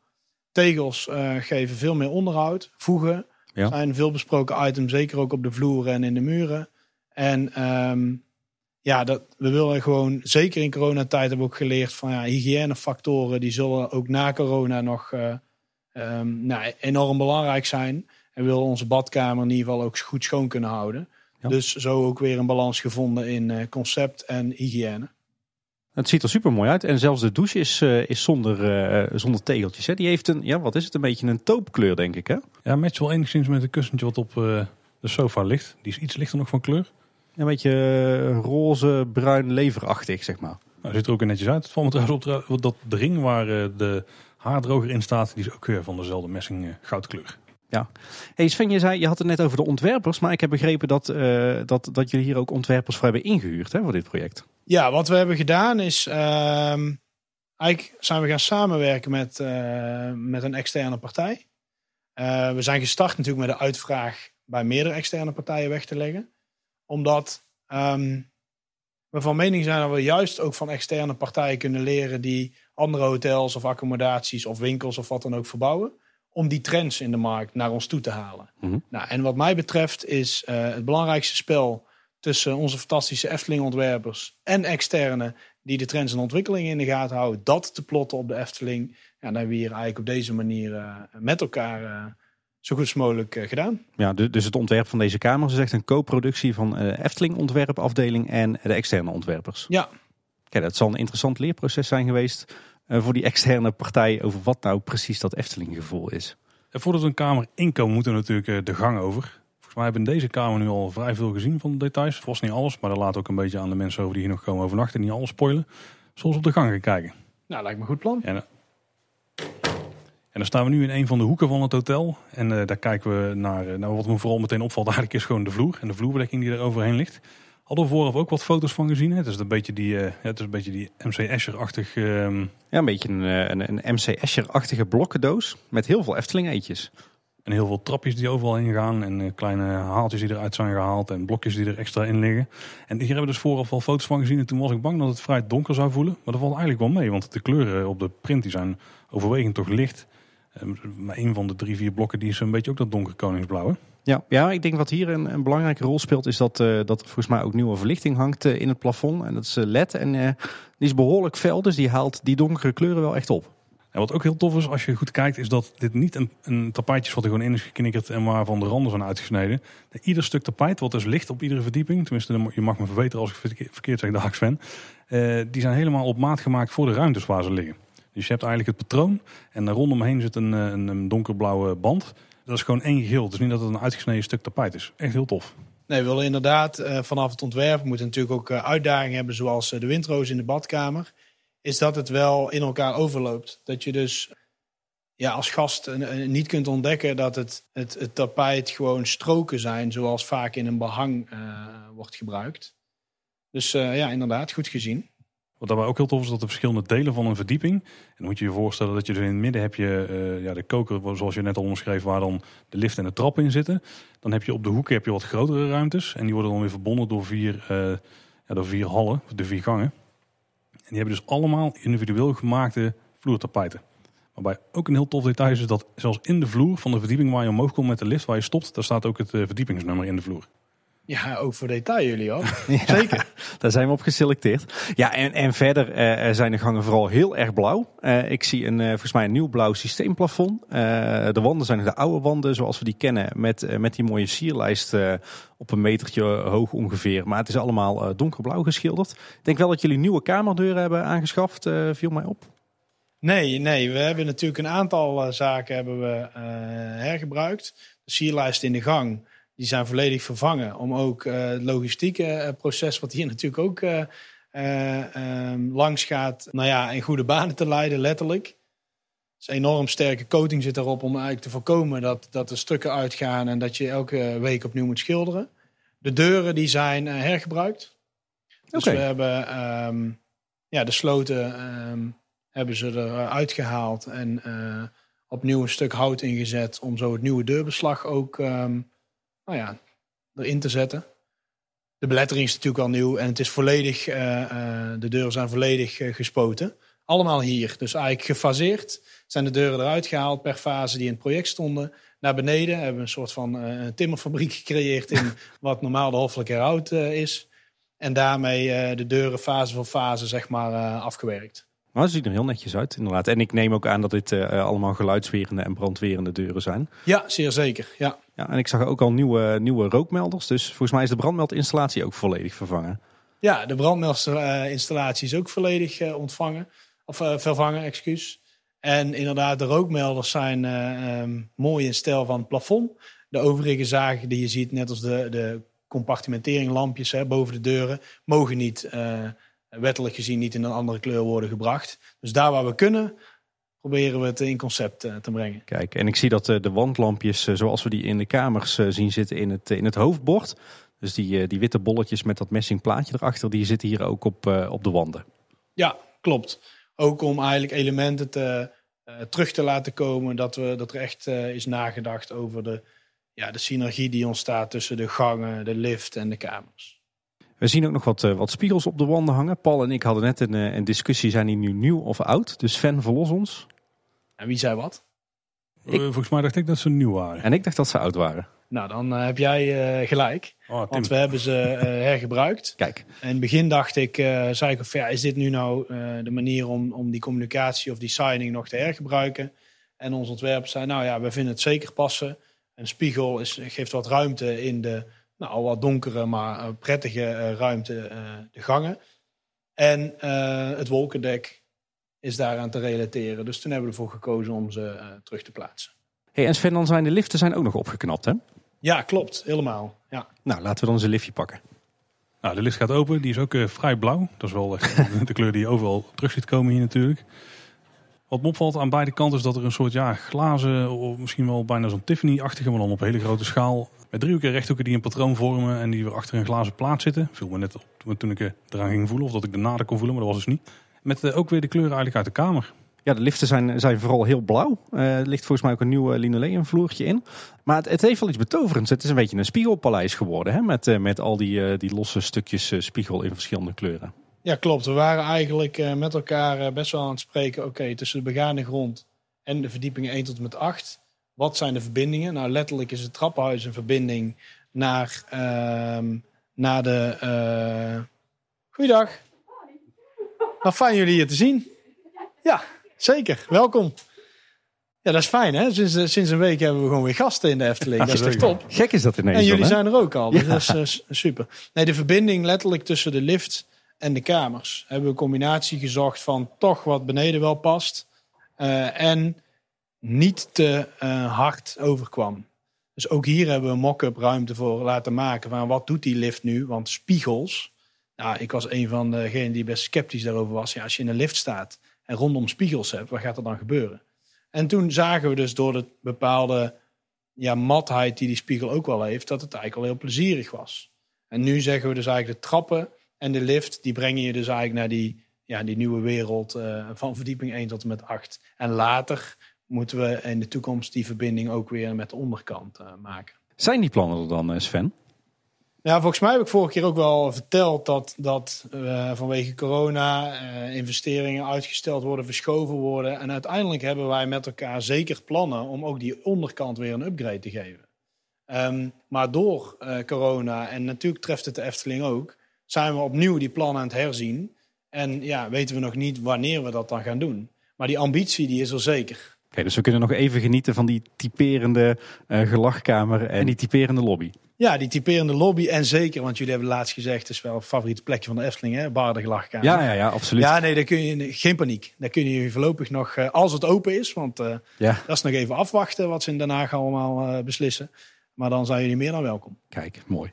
Tegels geven veel meer onderhoud, voegen. Ja. Zijn veel besproken item, zeker ook op de vloeren en in de muren. En we willen gewoon, zeker in coronatijd hebben we ook geleerd van ja, hygiënefactoren, die zullen ook na corona nog enorm belangrijk zijn. En we willen onze badkamer in ieder geval ook goed schoon kunnen houden. Ja. Dus zo ook weer een balans gevonden in concept en hygiëne. Het ziet er super mooi uit. En zelfs de douche is zonder tegeltjes. Hè? Die heeft een beetje een taupkleur, denk ik. Hè? Ja, matcht wel enigszins met een kussentje wat op de sofa ligt. Die is iets lichter nog van kleur. Een beetje roze, bruin, leverachtig, zeg maar. Nou, ziet er ook netjes uit. Het valt me trouwens op dat de ring waar de haardroger in staat, die is ook van dezelfde messing goudkleur. Ja. Hey Sven, je had het net over de ontwerpers, maar ik heb begrepen dat jullie hier ook ontwerpers voor hebben ingehuurd, hè, voor dit project. Ja, wat we hebben gedaan is, eigenlijk zijn we gaan samenwerken met een externe partij. We zijn gestart natuurlijk met de uitvraag bij meerdere externe partijen weg te leggen. Omdat we van mening zijn dat we juist ook van externe partijen kunnen leren die andere hotels of accommodaties of winkels of wat dan ook verbouwen. Om die trends in de markt naar ons toe te halen. Mm-hmm. Nou, en wat mij betreft is het belangrijkste spel tussen onze fantastische Efteling-ontwerpers en externe die de trends en ontwikkelingen in de gaten houden, dat te plotten op de Efteling. Ja, dan hebben we hier eigenlijk op deze manier met elkaar zo goed als mogelijk gedaan. Ja, dus het ontwerp van deze kamers is echt een co-productie van Efteling-ontwerpafdeling en de externe ontwerpers. Ja. Kijk, dat zal een interessant leerproces zijn geweest voor die externe partij over wat nou precies dat Efteling-gevoel is. En voordat we een kamer inkomen, moeten we natuurlijk de gang over. Volgens mij hebben we in deze kamer nu al vrij veel gezien van de details. Volgens niet alles, maar dat laat ook een beetje aan de mensen over die hier nog komen overnachten. Niet alles spoilen. Zoals op de gang gaan kijken. Nou, lijkt me een goed plan. En dan staan we nu in een van de hoeken van het hotel. En daar kijken we naar, wat me vooral meteen opvalt eigenlijk is gewoon de vloer. En de vloerbedekking die er overheen ligt. Hadden we vooraf ook wat foto's van gezien. Het is een beetje die MC Escher-achtig... Ja, een beetje een MC Escher-achtige blokkendoos met heel veel Efteling-eetjes. En heel veel trapjes die overal heen gaan. En kleine haaltjes die eruit zijn gehaald. En blokjes die er extra in liggen. En hier hebben we dus vooraf al foto's van gezien. En toen was ik bang dat het vrij donker zou voelen. Maar dat valt eigenlijk wel mee. Want de kleuren op de print die zijn overwegend toch licht. Maar een van de 3-4 blokken die is een beetje ook dat donker koningsblauwe. Ja, ik denk wat hier een belangrijke rol speelt is dat er volgens mij ook nieuwe verlichting hangt in het plafond. En dat is LED en die is behoorlijk fel, dus die haalt die donkere kleuren wel echt op. En wat ook heel tof is, als je goed kijkt, is dat dit niet een tapijtje is wat er gewoon in is geknikkerd en waarvan de randen zijn uitgesneden. Ieder stuk tapijt, wat dus ligt op iedere verdieping, tenminste je mag me verbeteren als ik verkeerd zeg, dag Sven. Die zijn helemaal op maat gemaakt voor de ruimtes waar ze liggen. Dus je hebt eigenlijk het patroon en daar rondomheen zit een donkerblauwe band. Dat is gewoon één geheel. Het is niet dat het een uitgesneden stuk tapijt is. Echt heel tof. Nee, we willen inderdaad vanaf het ontwerp... moeten natuurlijk ook uitdagingen hebben zoals de windroos in de badkamer. is dat het wel in elkaar overloopt. Dat je dus ja, als gast niet kunt ontdekken dat het tapijt gewoon stroken zijn, zoals vaak in een behang wordt gebruikt. Dus ja, inderdaad, goed gezien. Wat daarbij ook heel tof is, dat de verschillende delen van een verdieping. En dan moet je je voorstellen dat je dus in het midden heb je de koker, zoals je net al omschreef, waar dan de lift en de trap in zitten. Dan heb je op de hoeken heb je wat grotere ruimtes. En die worden dan weer verbonden door vier hallen, de vier gangen. En die hebben dus allemaal individueel gemaakte vloertapijten. Waarbij ook een heel tof detail is dat zelfs in de vloer van de verdieping waar je omhoog komt met de lift, waar je stopt, daar staat ook het verdiepingsnummer in de vloer. Ja, ook voor detail jullie al. Ja, zeker. Daar zijn we op geselecteerd. Ja, en verder zijn de gangen vooral heel erg blauw. Ik zie volgens mij een nieuw blauw systeemplafond. De wanden zijn de oude wanden zoals we die kennen. Met die mooie sierlijst op een metertje hoog ongeveer. Maar het is allemaal donkerblauw geschilderd. Ik denk wel dat jullie nieuwe kamerdeuren hebben aangeschaft. Viel mij op. Nee. We hebben natuurlijk een aantal zaken hergebruikt. De sierlijst in de gang. Die zijn volledig vervangen om ook het logistieke proces, wat hier natuurlijk ook langs gaat, in goede banen te leiden, letterlijk. Dus een enorm sterke coating zit erop om eigenlijk te voorkomen dat er stukken uitgaan en dat je elke week opnieuw moet schilderen. De deuren die zijn hergebruikt. Dus okay. We hebben de sloten hebben ze eruit gehaald en opnieuw een stuk hout ingezet om zo het nieuwe deurbeslag ook erin te zetten. De belettering is natuurlijk al nieuw en het is volledig, de deuren zijn volledig gespoten. Allemaal hier, dus eigenlijk gefaseerd zijn de deuren eruit gehaald per fase die in het project stonden. Naar beneden hebben we een soort van timmerfabriek gecreëerd in wat normaal de Hoffelijke Hout is. En daarmee de deuren fase voor fase afgewerkt. Nou, dat ziet er heel netjes uit, inderdaad. En ik neem ook aan dat dit allemaal geluidswerende en brandwerende deuren zijn. Ja, zeer zeker. Ja, en ik zag ook al nieuwe rookmelders. Dus volgens mij is de brandmeldinstallatie ook volledig vervangen. Ja, de brandmeldinstallatie is ook volledig vervangen. Excuus. En inderdaad, de rookmelders zijn mooi in stijl van het plafond. De overige zaken die je ziet, net als de compartimenteringlampjes boven de deuren, mogen niet wettelijk gezien niet in een andere kleur worden gebracht. Dus daar waar we kunnen, proberen we het in concept te brengen. Kijk, en ik zie dat de wandlampjes zoals we die in de kamers zien zitten in het hoofdbord. Dus die witte bolletjes met dat messingplaatje erachter, die zitten hier ook op de wanden. Ja, klopt. Ook om eigenlijk elementen terug te laten komen. Dat er echt is nagedacht over de synergie die ontstaat tussen de gangen, de lift en de kamers. We zien ook nog wat spiegels op de wanden hangen. Paul en ik hadden net een discussie. Zijn die nu nieuw of oud? Dus Sven, verlos ons. En wie zei wat? Volgens mij dacht ik dat ze nieuw waren. En ik dacht dat ze oud waren. Nou, dan heb jij gelijk. Oh, want we hebben ze hergebruikt. Kijk. In het begin dacht ik, is dit nu nou de manier om die communicatie of die signing nog te hergebruiken? En ons ontwerp zei, we vinden het zeker passen. Een spiegel geeft wat ruimte in de al wat donkere, maar prettige ruimte, de gangen. En het wolkendek is daaraan te relateren. Dus toen hebben we ervoor gekozen om ze terug te plaatsen. Hey, en Sven, dan zijn de liften ook nog opgeknapt, hè? Ja, klopt. Helemaal. Ja. Nou, laten we dan eens een liftje pakken. Nou, de lift gaat open. Die is ook vrij blauw. Dat is wel de kleur die je overal terug ziet komen hier natuurlijk. Wat me opvalt aan beide kanten is dat er een soort glazen, of misschien wel bijna zo'n Tiffany-achtige, maar dan op hele grote schaal, met driehoeken en rechthoeken die een patroon vormen en die weer achter een glazen plaat zitten. Viel me net op toen ik eraan ging voelen, of dat ik de nader kon voelen, maar dat was dus niet. Met ook weer de kleuren eigenlijk uit de kamer. Ja, de liften zijn vooral heel blauw. Er ligt volgens mij ook een nieuw linoleumvloertje in. Maar het heeft wel iets betoverends. Het is een beetje een spiegelpaleis geworden, hè? Met al die losse stukjes spiegel in verschillende kleuren. Ja, klopt. We waren eigenlijk met elkaar best wel aan het spreken. Oké, tussen de begane grond en de verdiepingen 1 tot en met 8... Wat zijn de verbindingen? Nou, letterlijk is het trappenhuis een verbinding naar de... Goeiedag. Nou, fijn jullie hier te zien. Ja, zeker. Welkom. Ja, dat is fijn, hè? Sinds een week hebben we gewoon weer gasten in de Efteling. Dat is toch top? Gek is dat ineens. En jullie zijn er ook al, dus dat is super. Nee, de verbinding letterlijk tussen de lift en de kamers. Hebben we een combinatie gezocht van toch wat beneden wel past en niet te hard overkwam. Dus ook hier hebben we een mock-up ruimte voor laten maken. Van wat doet die lift nu? Want spiegels, Nou, ik was een van degenen die best sceptisch daarover was. Ja, als je in een lift staat en rondom spiegels hebt, wat gaat er dan gebeuren? En toen zagen we dus door de bepaalde matheid die spiegel ook wel heeft, dat het eigenlijk al heel plezierig was. En nu zeggen we dus eigenlijk de trappen en de lift, die brengen je dus eigenlijk naar die nieuwe wereld van verdieping 1 tot en met 8. En later moeten we in de toekomst die verbinding ook weer met de onderkant maken. Zijn die plannen er dan, Sven? Ja, volgens mij heb ik vorige keer ook wel verteld dat vanwege corona investeringen uitgesteld worden, verschoven worden. En uiteindelijk hebben wij met elkaar zeker plannen om ook die onderkant weer een upgrade te geven. Maar door corona, en natuurlijk treft het de Efteling ook, zijn we opnieuw die plannen aan het herzien. En ja, weten we nog niet wanneer we dat dan gaan doen. Maar die ambitie die is er zeker. Oké, dus we kunnen nog even genieten van die typerende gelachkamer en die typerende lobby. Ja, die typerende lobby en zeker, want jullie hebben laatst gezegd, het is wel een favoriete plekje van de Efteling, hè? Bar de gelachkamer. Ja, absoluut. Ja, nee, daar kun je geen paniek. Daar kun je voorlopig nog, als het open is, want dat is nog even afwachten wat ze in Den Haag allemaal beslissen. Maar dan zijn jullie meer dan welkom. Kijk, mooi.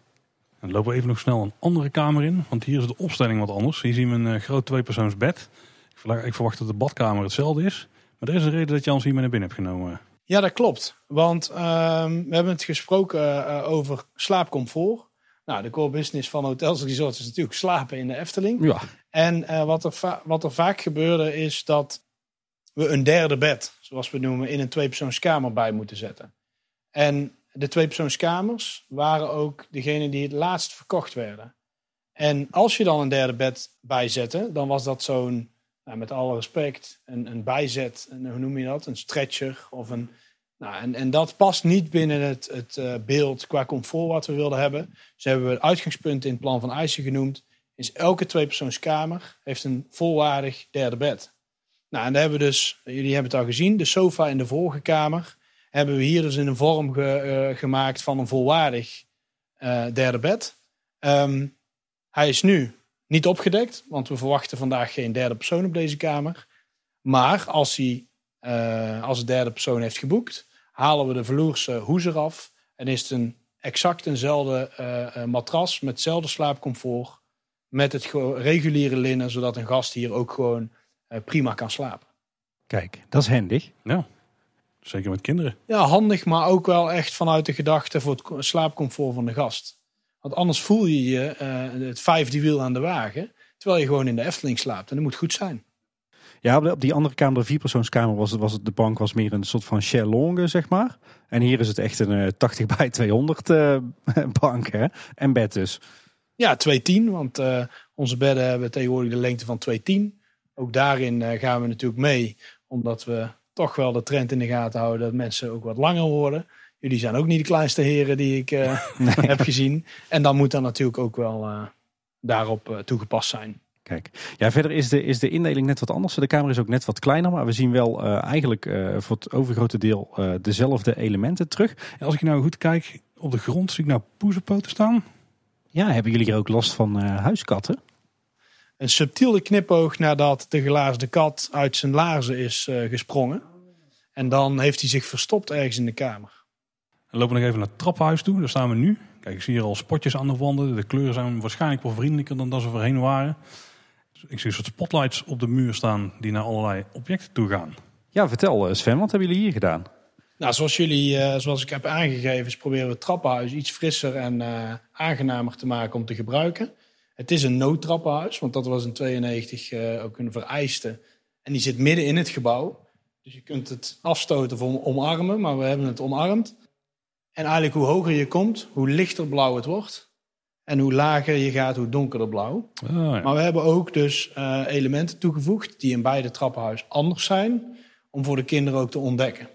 Dan lopen we even nog snel een andere kamer in, want hier is de opstelling wat anders. Hier zien we een groot tweepersoonsbed. Ik verwacht dat de badkamer hetzelfde is. Maar er is een reden dat je ons hier mee naar binnen hebt genomen. Ja, dat klopt. Want we hebben het gesproken over slaapcomfort. Nou, de core business van hotels en resorts is natuurlijk slapen in de Efteling. Ja. En wat er vaak gebeurde is dat we een derde bed, zoals we noemen, in een tweepersoonskamer bij moeten zetten. En de tweepersoonskamers waren ook degene die het laatst verkocht werden. En als je dan een derde bed bijzette, dan was dat zo'n, nou, met alle respect, een bijzet, hoe noem je dat? Een stretcher. Of een, nou, en dat past niet binnen het beeld qua comfort wat we wilden hebben. Dus hebben we het uitgangspunt in het plan van IJssel genoemd. Is elke tweepersoonskamer heeft een volwaardig derde bed. Nou, en daar hebben we dus, jullie hebben het al gezien, de sofa in de vorige kamer hebben we hier dus in een vorm gemaakt van een volwaardig derde bed. Hij is nu niet opgedekt, want we verwachten vandaag geen derde persoon op deze kamer. Maar als hij als de derde persoon heeft geboekt, halen we de vloerse hoes eraf. En is het eenzelfde matras met hetzelfde slaapcomfort, met het reguliere linnen, zodat een gast hier ook gewoon prima kan slapen. Kijk, dat is handig. Ja, zeker met kinderen. Ja, handig, maar ook wel echt vanuit de gedachte voor het slaapcomfort van de gast. Want anders voel je het vijfde wiel aan de wagen, terwijl je gewoon in de Efteling slaapt. En dat moet goed zijn. Ja, op die andere kamer, de vierpersoonskamer, was het, de bank was meer een soort van chaise longue, zeg maar. En hier is het echt een 80 bij 200 bank, hè? En bed dus. Ja, 210, want onze bedden hebben tegenwoordig de lengte van 210. Ook daarin gaan we natuurlijk mee, omdat we toch wel de trend in de gaten houden dat mensen ook wat langer worden. Jullie zijn ook niet de kleinste heren die ik heb gezien. En dan moet dat natuurlijk ook wel daarop toegepast zijn. Kijk, ja, verder is de indeling net wat anders. De kamer is ook net wat kleiner, maar we zien wel eigenlijk voor het overgrote deel dezelfde elementen terug. En als ik nou goed kijk op de grond, zie ik nou poezenpoten staan. Ja, hebben jullie hier ook last van huiskatten? Een subtiele knipoog nadat de glazen kat uit zijn laarzen is gesprongen. En dan heeft hij zich verstopt ergens in de kamer. We lopen nog even naar het trappenhuis toe, daar staan we nu. Kijk, ik zie hier al spotjes aan de wanden. De kleuren zijn waarschijnlijk wel vriendelijker dan dat ze voorheen waren. Ik zie een soort spotlights op de muur staan die naar allerlei objecten toe gaan. Ja, vertel Sven, wat hebben jullie hier gedaan? Nou, zoals ik heb aangegeven, is proberen we het trappenhuis iets frisser en aangenamer te maken om te gebruiken. Het is een noodtrappenhuis, want dat was in 1992 ook een vereiste. En die zit midden in het gebouw. Dus je kunt het afstoten of omarmen, maar we hebben het omarmd. En eigenlijk hoe hoger je komt, hoe lichter blauw het wordt. En hoe lager je gaat, hoe donkerder blauw. Oh, ja. Maar we hebben ook dus elementen toegevoegd die in beide trappenhuis anders zijn. Om voor de kinderen ook te ontdekken.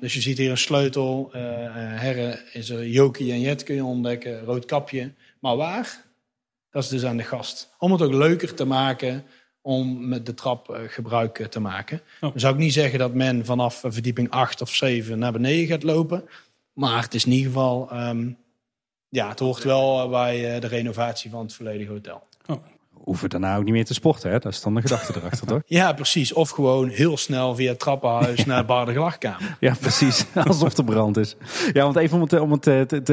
Dus je ziet hier een sleutel. Herren is er Jokie en Jet kun je ontdekken. Roodkapje. Maar waar? Dat is dus aan de gast. Om het ook leuker te maken, om met de trap gebruik te maken. Oh. Dan zou ik niet zeggen dat men vanaf verdieping 8 of 7 naar beneden gaat lopen. Maar het is in ieder geval, het hoort wel bij de renovatie van het volledige hotel. Oh. hoeven daarna ook niet meer te sporten. Hè? Dat is dan de gedachte erachter, toch? Ja, precies. Of gewoon heel snel via het trappenhuis naar de bar de gelagkamer. Ja, precies. Alsof er brand is. Ja, want even om het te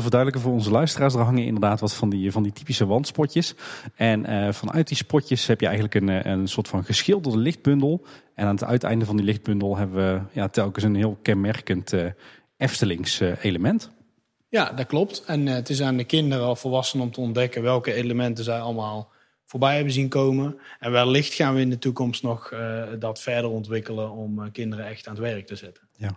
verduidelijken voor onze luisteraars. Er hangen inderdaad wat van die typische wandspotjes. En vanuit die spotjes heb je eigenlijk een soort van geschilderde lichtbundel. En aan het uiteinde van die lichtbundel hebben we telkens een heel kenmerkend Eftelings element. Ja, dat klopt. En het is aan de kinderen of volwassenen om te ontdekken welke elementen zij allemaal voorbij hebben zien komen. En wellicht gaan we in de toekomst nog dat verder ontwikkelen om kinderen echt aan het werk te zetten. Ja.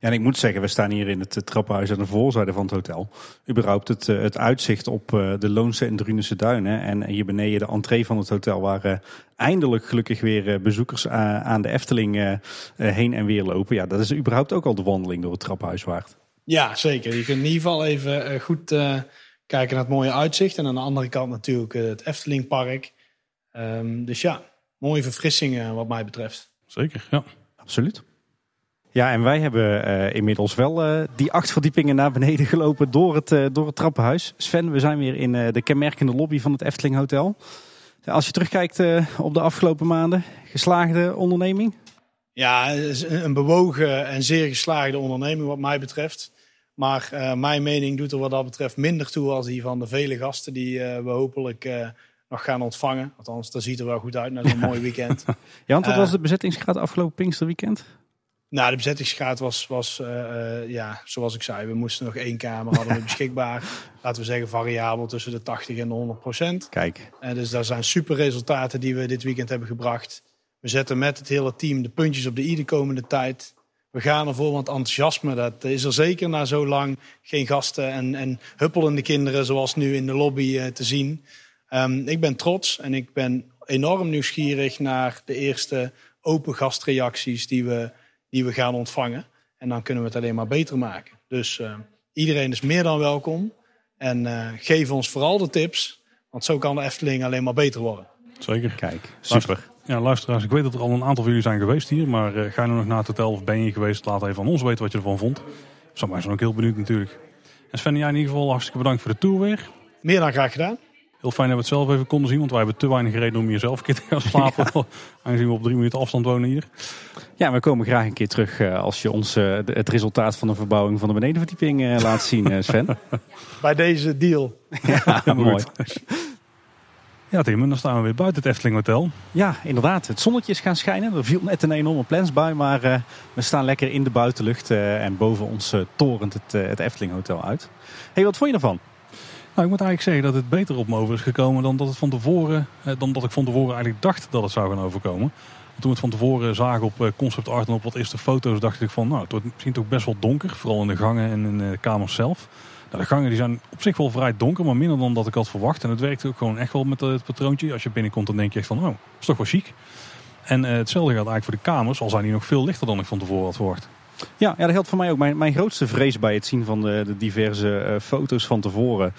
En ik moet zeggen, we staan hier in het trappenhuis aan de voorzijde van het hotel. Überhaupt het uitzicht op de Loonse en Drunense Duinen. En hier beneden de entree van het hotel waren eindelijk gelukkig weer bezoekers aan de Efteling heen en weer lopen. Ja, dat is überhaupt ook al de wandeling door het trappenhuis waard. Ja, zeker. Je kunt in ieder geval even goed kijken naar het mooie uitzicht. En aan de andere kant natuurlijk het Efteling Park. Dus ja, mooie verfrissingen wat mij betreft. Zeker, ja. Absoluut. Ja, en wij hebben inmiddels wel die 8 verdiepingen naar beneden gelopen door het trappenhuis. Sven, we zijn weer in de kenmerkende lobby van het Efteling Hotel. Als je terugkijkt op de afgelopen maanden, geslaagde onderneming? Ja, een bewogen en zeer geslaagde onderneming wat mij betreft. Maar mijn mening doet er wat dat betreft minder toe als die van de vele gasten die we hopelijk nog gaan ontvangen. Althans, dat ziet er wel goed uit na zo'n mooi weekend. Ja, want wat was de bezettingsgraad afgelopen Pinksterweekend? Nou, de bezettingsgraad was zoals ik zei, we moesten nog 1 kamer hadden we beschikbaar. Laten we zeggen variabel tussen de 80 en de 100%. Kijk. Dus daar zijn super resultaten die we dit weekend hebben gebracht. We zetten met het hele team de puntjes op de i de komende tijd. We gaan ervoor, want enthousiasme, dat is er zeker na zo lang. Geen gasten en huppelende kinderen zoals nu in de lobby te zien. Ik ben trots en ik ben enorm nieuwsgierig naar de eerste open gastreacties die we gaan ontvangen. En dan kunnen we het alleen maar beter maken. Dus iedereen is meer dan welkom. En geef ons vooral de tips. Want zo kan de Efteling alleen maar beter worden. Zeker. Kijk, super. Ja, luisteraars, ik weet dat er al een aantal van jullie zijn geweest hier. Maar ga je nog naar het hotel of ben je geweest? Laat even aan ons weten wat je ervan vond. Wij zijn ook heel benieuwd natuurlijk. En Sven en jij in ieder geval hartstikke bedankt voor de tour weer. Meer dan graag gedaan. Heel fijn dat we het zelf even konden zien, want wij hebben te weinig reden om hier zelf een keer te gaan slapen. Ja. Aangezien we op 3 minuten afstand wonen hier. Ja, we komen graag een keer terug als je ons het resultaat van de verbouwing van de benedenverdieping laat zien, Sven. Bij deze deal. Ja, mooi. Ja, Tim, en dan staan we weer buiten het Efteling Hotel. Ja, inderdaad. Het zonnetje is gaan schijnen. Er viel net een enorme plans bij, maar we staan lekker in de buitenlucht. En boven ons torent het Efteling Hotel uit. Hey, wat vond je ervan? Nou, ik moet eigenlijk zeggen dat het beter op me over is gekomen dan dat ik van tevoren eigenlijk dacht dat het zou gaan overkomen. Toen we het van tevoren zagen op concept art en op wat eerste foto's, dacht ik van, nou, het wordt misschien toch best wel donker. Vooral in de gangen en in de kamers zelf. Nou, de gangen die zijn op zich wel vrij donker, maar minder dan dat ik had verwacht. En het werkt ook gewoon echt wel met het patroontje. Als je binnenkomt, dan denk je echt van, oh, dat is toch wel chic. En hetzelfde geldt eigenlijk voor de kamers, al zijn die nog veel lichter dan ik van tevoren had verwacht. Ja, dat geldt voor mij ook. Mijn grootste vrees bij het zien van de diverse foto's van tevoren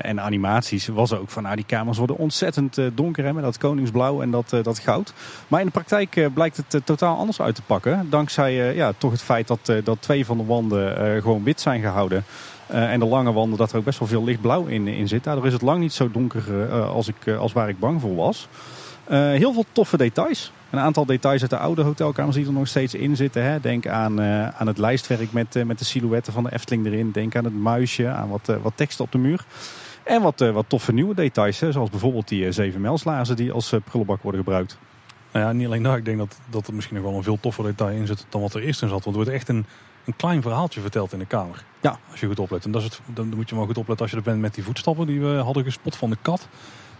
en animaties was ook van, die kamers worden ontzettend donker, hè, met dat koningsblauw en dat goud. Maar in de praktijk blijkt het totaal anders uit te pakken. Dankzij toch het feit dat 2 van de wanden gewoon wit zijn gehouden. En de lange wanden, dat er ook best wel veel lichtblauw in zit. Daardoor is het lang niet zo donker als waar ik bang voor was. Heel veel toffe details. Een aantal details uit de oude hotelkamers die er nog steeds in zitten. Hè. Denk aan het lijstwerk met de silhouetten van de Efteling erin. Denk aan het muisje, aan wat teksten op de muur. En wat toffe nieuwe details. Hè. Zoals bijvoorbeeld die 7-mijlslaarzen die als prullenbak worden gebruikt. Nou ja, niet alleen daar. Ik denk dat er misschien nog wel een veel toffer detail in zit dan wat er eerst in zat. Want er wordt echt een klein verhaaltje verteld in de kamer. Ja. Als je goed oplet. En dan moet je maar goed opletten als je er bent met die voetstappen die we hadden gespot van de kat.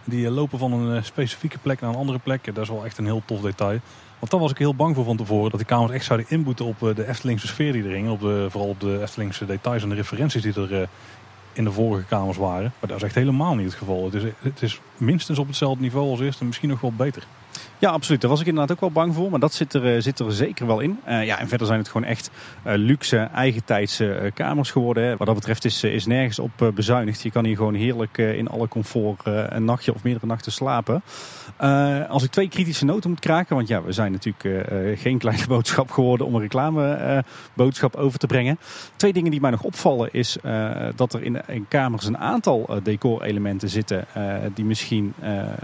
Die lopen van een specifieke plek naar een andere plek. Dat is wel echt een heel tof detail. Want daar was ik heel bang voor van tevoren. Dat die kamers echt zouden inboeten op de Eftelingse sfeer die er hing. Vooral op de Eftelingse details en de referenties die er in de vorige kamers waren. Maar dat is echt helemaal niet het geval. Het is minstens op hetzelfde niveau als eerst en misschien nog wel beter. Ja, absoluut. Daar was ik inderdaad ook wel bang voor. Maar dat zit er zeker wel in. Ja, en verder zijn het gewoon echt luxe, eigentijdse kamers geworden. Hè. Wat dat betreft is nergens op bezuinigd. Je kan hier gewoon heerlijk in alle comfort een nachtje of meerdere nachten slapen. Als ik twee kritische noten moet kraken. Want ja, we zijn natuurlijk geen kleine boodschap geworden om een reclameboodschap over te brengen. Twee dingen die mij nog opvallen is dat er in kamers een aantal decorelementen zitten. Die misschien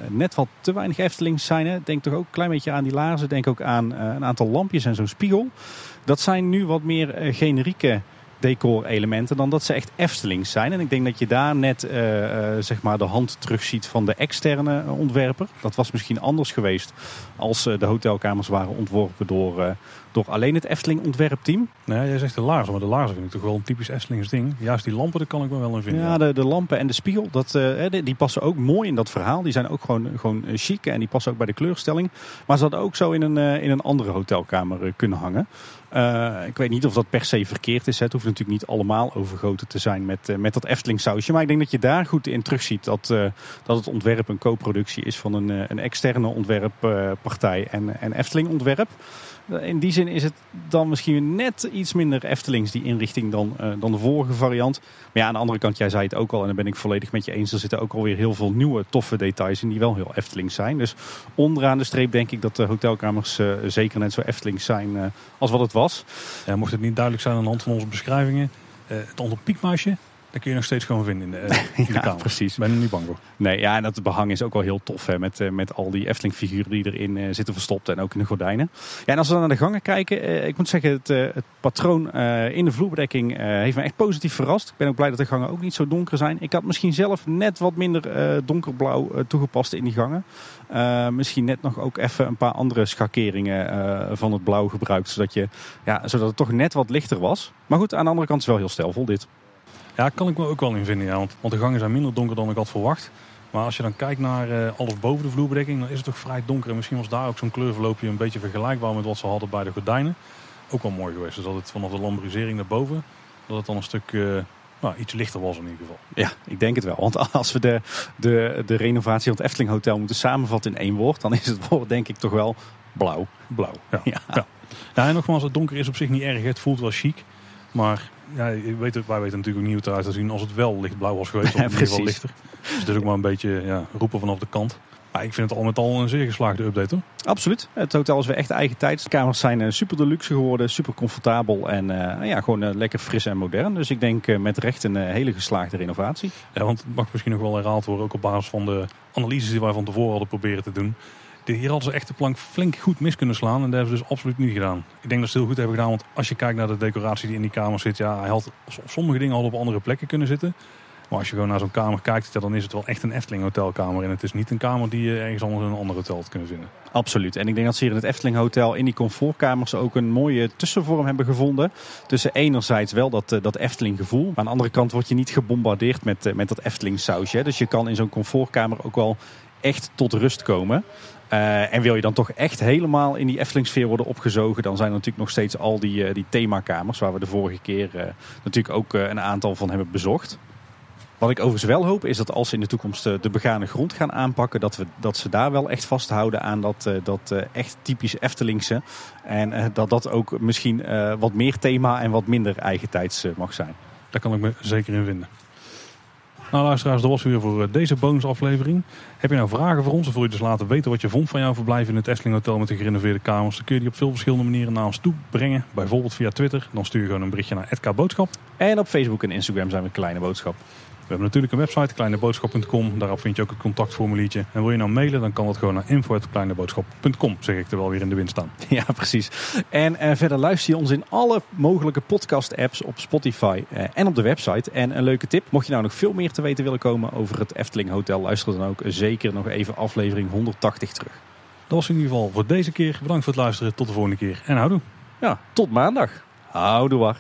net wat te weinig Efteling zijn. Hè. Denk toch ook een klein beetje aan die laarzen. Denk ook aan een aantal lampjes en zo'n spiegel. Dat zijn nu wat meer generieke decorelementen dan dat ze echt Eftelings zijn. En ik denk dat je daar net zeg maar de hand terugziet van de externe ontwerper. Dat was misschien anders geweest als de hotelkamers waren ontworpen door alleen het Efteling-ontwerpteam. Nou, jij zegt de laarzen, maar de laarzen vind ik toch wel een typisch Eftelings ding. Juist die lampen, daar kan ik me wel in vinden. Ja, de lampen en de spiegel, die passen ook mooi in dat verhaal. Die zijn ook gewoon chic en die passen ook bij de kleurstelling. Maar ze hadden ook zo in een andere hotelkamer kunnen hangen. Ik weet niet of dat per se verkeerd is. Hè. Het hoeft natuurlijk niet allemaal overgoten te zijn met dat Efteling-sausje. Maar ik denk dat je daar goed in terugziet dat het ontwerp een co-productie is van een externe ontwerppartij en Efteling-ontwerp. In die zin is het dan misschien net iets minder Eftelings, die inrichting, dan de vorige variant. Maar ja, aan de andere kant, jij zei het ook al en daar ben ik volledig met je eens. Er zitten ook alweer heel veel nieuwe toffe details in die wel heel Eftelings zijn. Dus onderaan de streep denk ik dat de hotelkamers zeker net zo Eftelings zijn als wat het was. Ja, mocht het niet duidelijk zijn aan de hand van onze beschrijvingen, het Anton Pieckmuisje. Dat kun je nog steeds gewoon vinden in de kamer. Precies. Ben je er niet bang voor? Nee, ja, en dat behang is ook wel heel tof. Hè, met al die Efteling-figuren die erin zitten verstopt. En ook in de gordijnen. Ja, en als we dan naar de gangen kijken. Ik moet zeggen, het patroon in de vloerbedekking heeft me echt positief verrast. Ik ben ook blij dat de gangen ook niet zo donker zijn. Ik had misschien zelf net wat minder donkerblauw toegepast in die gangen. Misschien net nog ook even een paar andere schakeringen van het blauw gebruikt. Zodat het toch net wat lichter was. Maar goed, aan de andere kant is het wel heel stijlvol dit. Ja, kan ik me ook wel in vinden. Ja, want de gangen zijn minder donker dan ik had verwacht. Maar als je dan kijkt naar alles boven de vloerbedekking, dan is het toch vrij donker. En misschien was daar ook zo'n kleurverloopje een beetje vergelijkbaar met wat ze hadden bij de gordijnen. Ook wel mooi geweest. Dus dat het vanaf de lambrisering naar boven, dat het dan een stuk iets lichter was in ieder geval. Ja, ik denk het wel. Want als we de renovatie van het Efteling Hotel moeten samenvatten in één woord, dan is het woord denk ik toch wel blauw. Blauw, ja. Ja. Ja, en nogmaals, het donker is op zich niet erg. Het voelt wel chic. Maar ja, wij weten natuurlijk ook niet hoe het eruit te zien als het wel lichtblauw was geweest. Of in ieder geval lichter. Dus het is ook maar een beetje roepen vanaf de kant. Maar ik vind het al met al een zeer geslaagde update hoor. Absoluut. Het hotel is weer echt eigen tijd. De kamers zijn super deluxe geworden, super comfortabel en gewoon lekker fris en modern. Dus ik denk met recht een hele geslaagde renovatie. Ja, want het mag misschien nog wel herhaald worden, ook op basis van de analyses die wij van tevoren hadden proberen te doen. Hier hadden ze echt de plank flink goed mis kunnen slaan. En dat hebben ze dus absoluut niet gedaan. Ik denk dat ze het heel goed hebben gedaan. Want als je kijkt naar de decoratie die in die kamer zit. Ja, hij had, sommige dingen hadden op andere plekken kunnen zitten. Maar als je gewoon naar zo'n kamer kijkt, dan is het wel echt een Efteling hotelkamer. En het is niet een kamer die je ergens anders in een ander hotel had kunnen vinden. Absoluut. En ik denk dat ze hier in het Efteling Hotel in die comfortkamers ook een mooie tussenvorm hebben gevonden. Tussen enerzijds wel dat Efteling gevoel. Maar aan de andere kant word je niet gebombardeerd met dat Efteling sausje. Dus je kan in zo'n comfortkamer ook wel echt tot rust komen. En wil je dan toch echt helemaal in die Efteling-sfeer worden opgezogen, dan zijn er natuurlijk nog steeds al die themakamers waar we de vorige keer natuurlijk ook een aantal van hebben bezocht. Wat ik overigens wel hoop is dat als ze in de toekomst de begane grond gaan aanpakken, dat ze daar wel echt vasthouden aan dat echt typisch Eftelingse. En dat ook misschien wat meer thema en wat minder eigentijds mag zijn. Daar kan ik me zeker in vinden. Nou luisteraars, dat was weer voor deze bonusaflevering. Heb je nou vragen voor ons of wil je dus laten weten wat je vond van jouw verblijf in het Efteling Hotel met de gerenoveerde kamers? Dan kun je die op veel verschillende manieren naar ons toe brengen. Bijvoorbeeld via Twitter. Dan stuur je gewoon een berichtje naar @kboodschap. En op Facebook en Instagram zijn we Kleine Boodschap. We hebben natuurlijk een website, kleineboodschap.com. Daarop vind je ook het contactformuliertje. En wil je nou mailen, dan kan dat gewoon naar info@kleineboodschap.com. Zeg ik er wel weer in de wind staan. Ja, precies. En verder luister je ons in alle mogelijke podcast-apps op Spotify en op de website. En een leuke tip, mocht je nou nog veel meer te weten willen komen over het Efteling Hotel, luister dan ook zeker nog even aflevering 180 terug. Dat was in ieder geval voor deze keer. Bedankt voor het luisteren. Tot de volgende keer. En houdoe. Ja, tot maandag. Houdoe.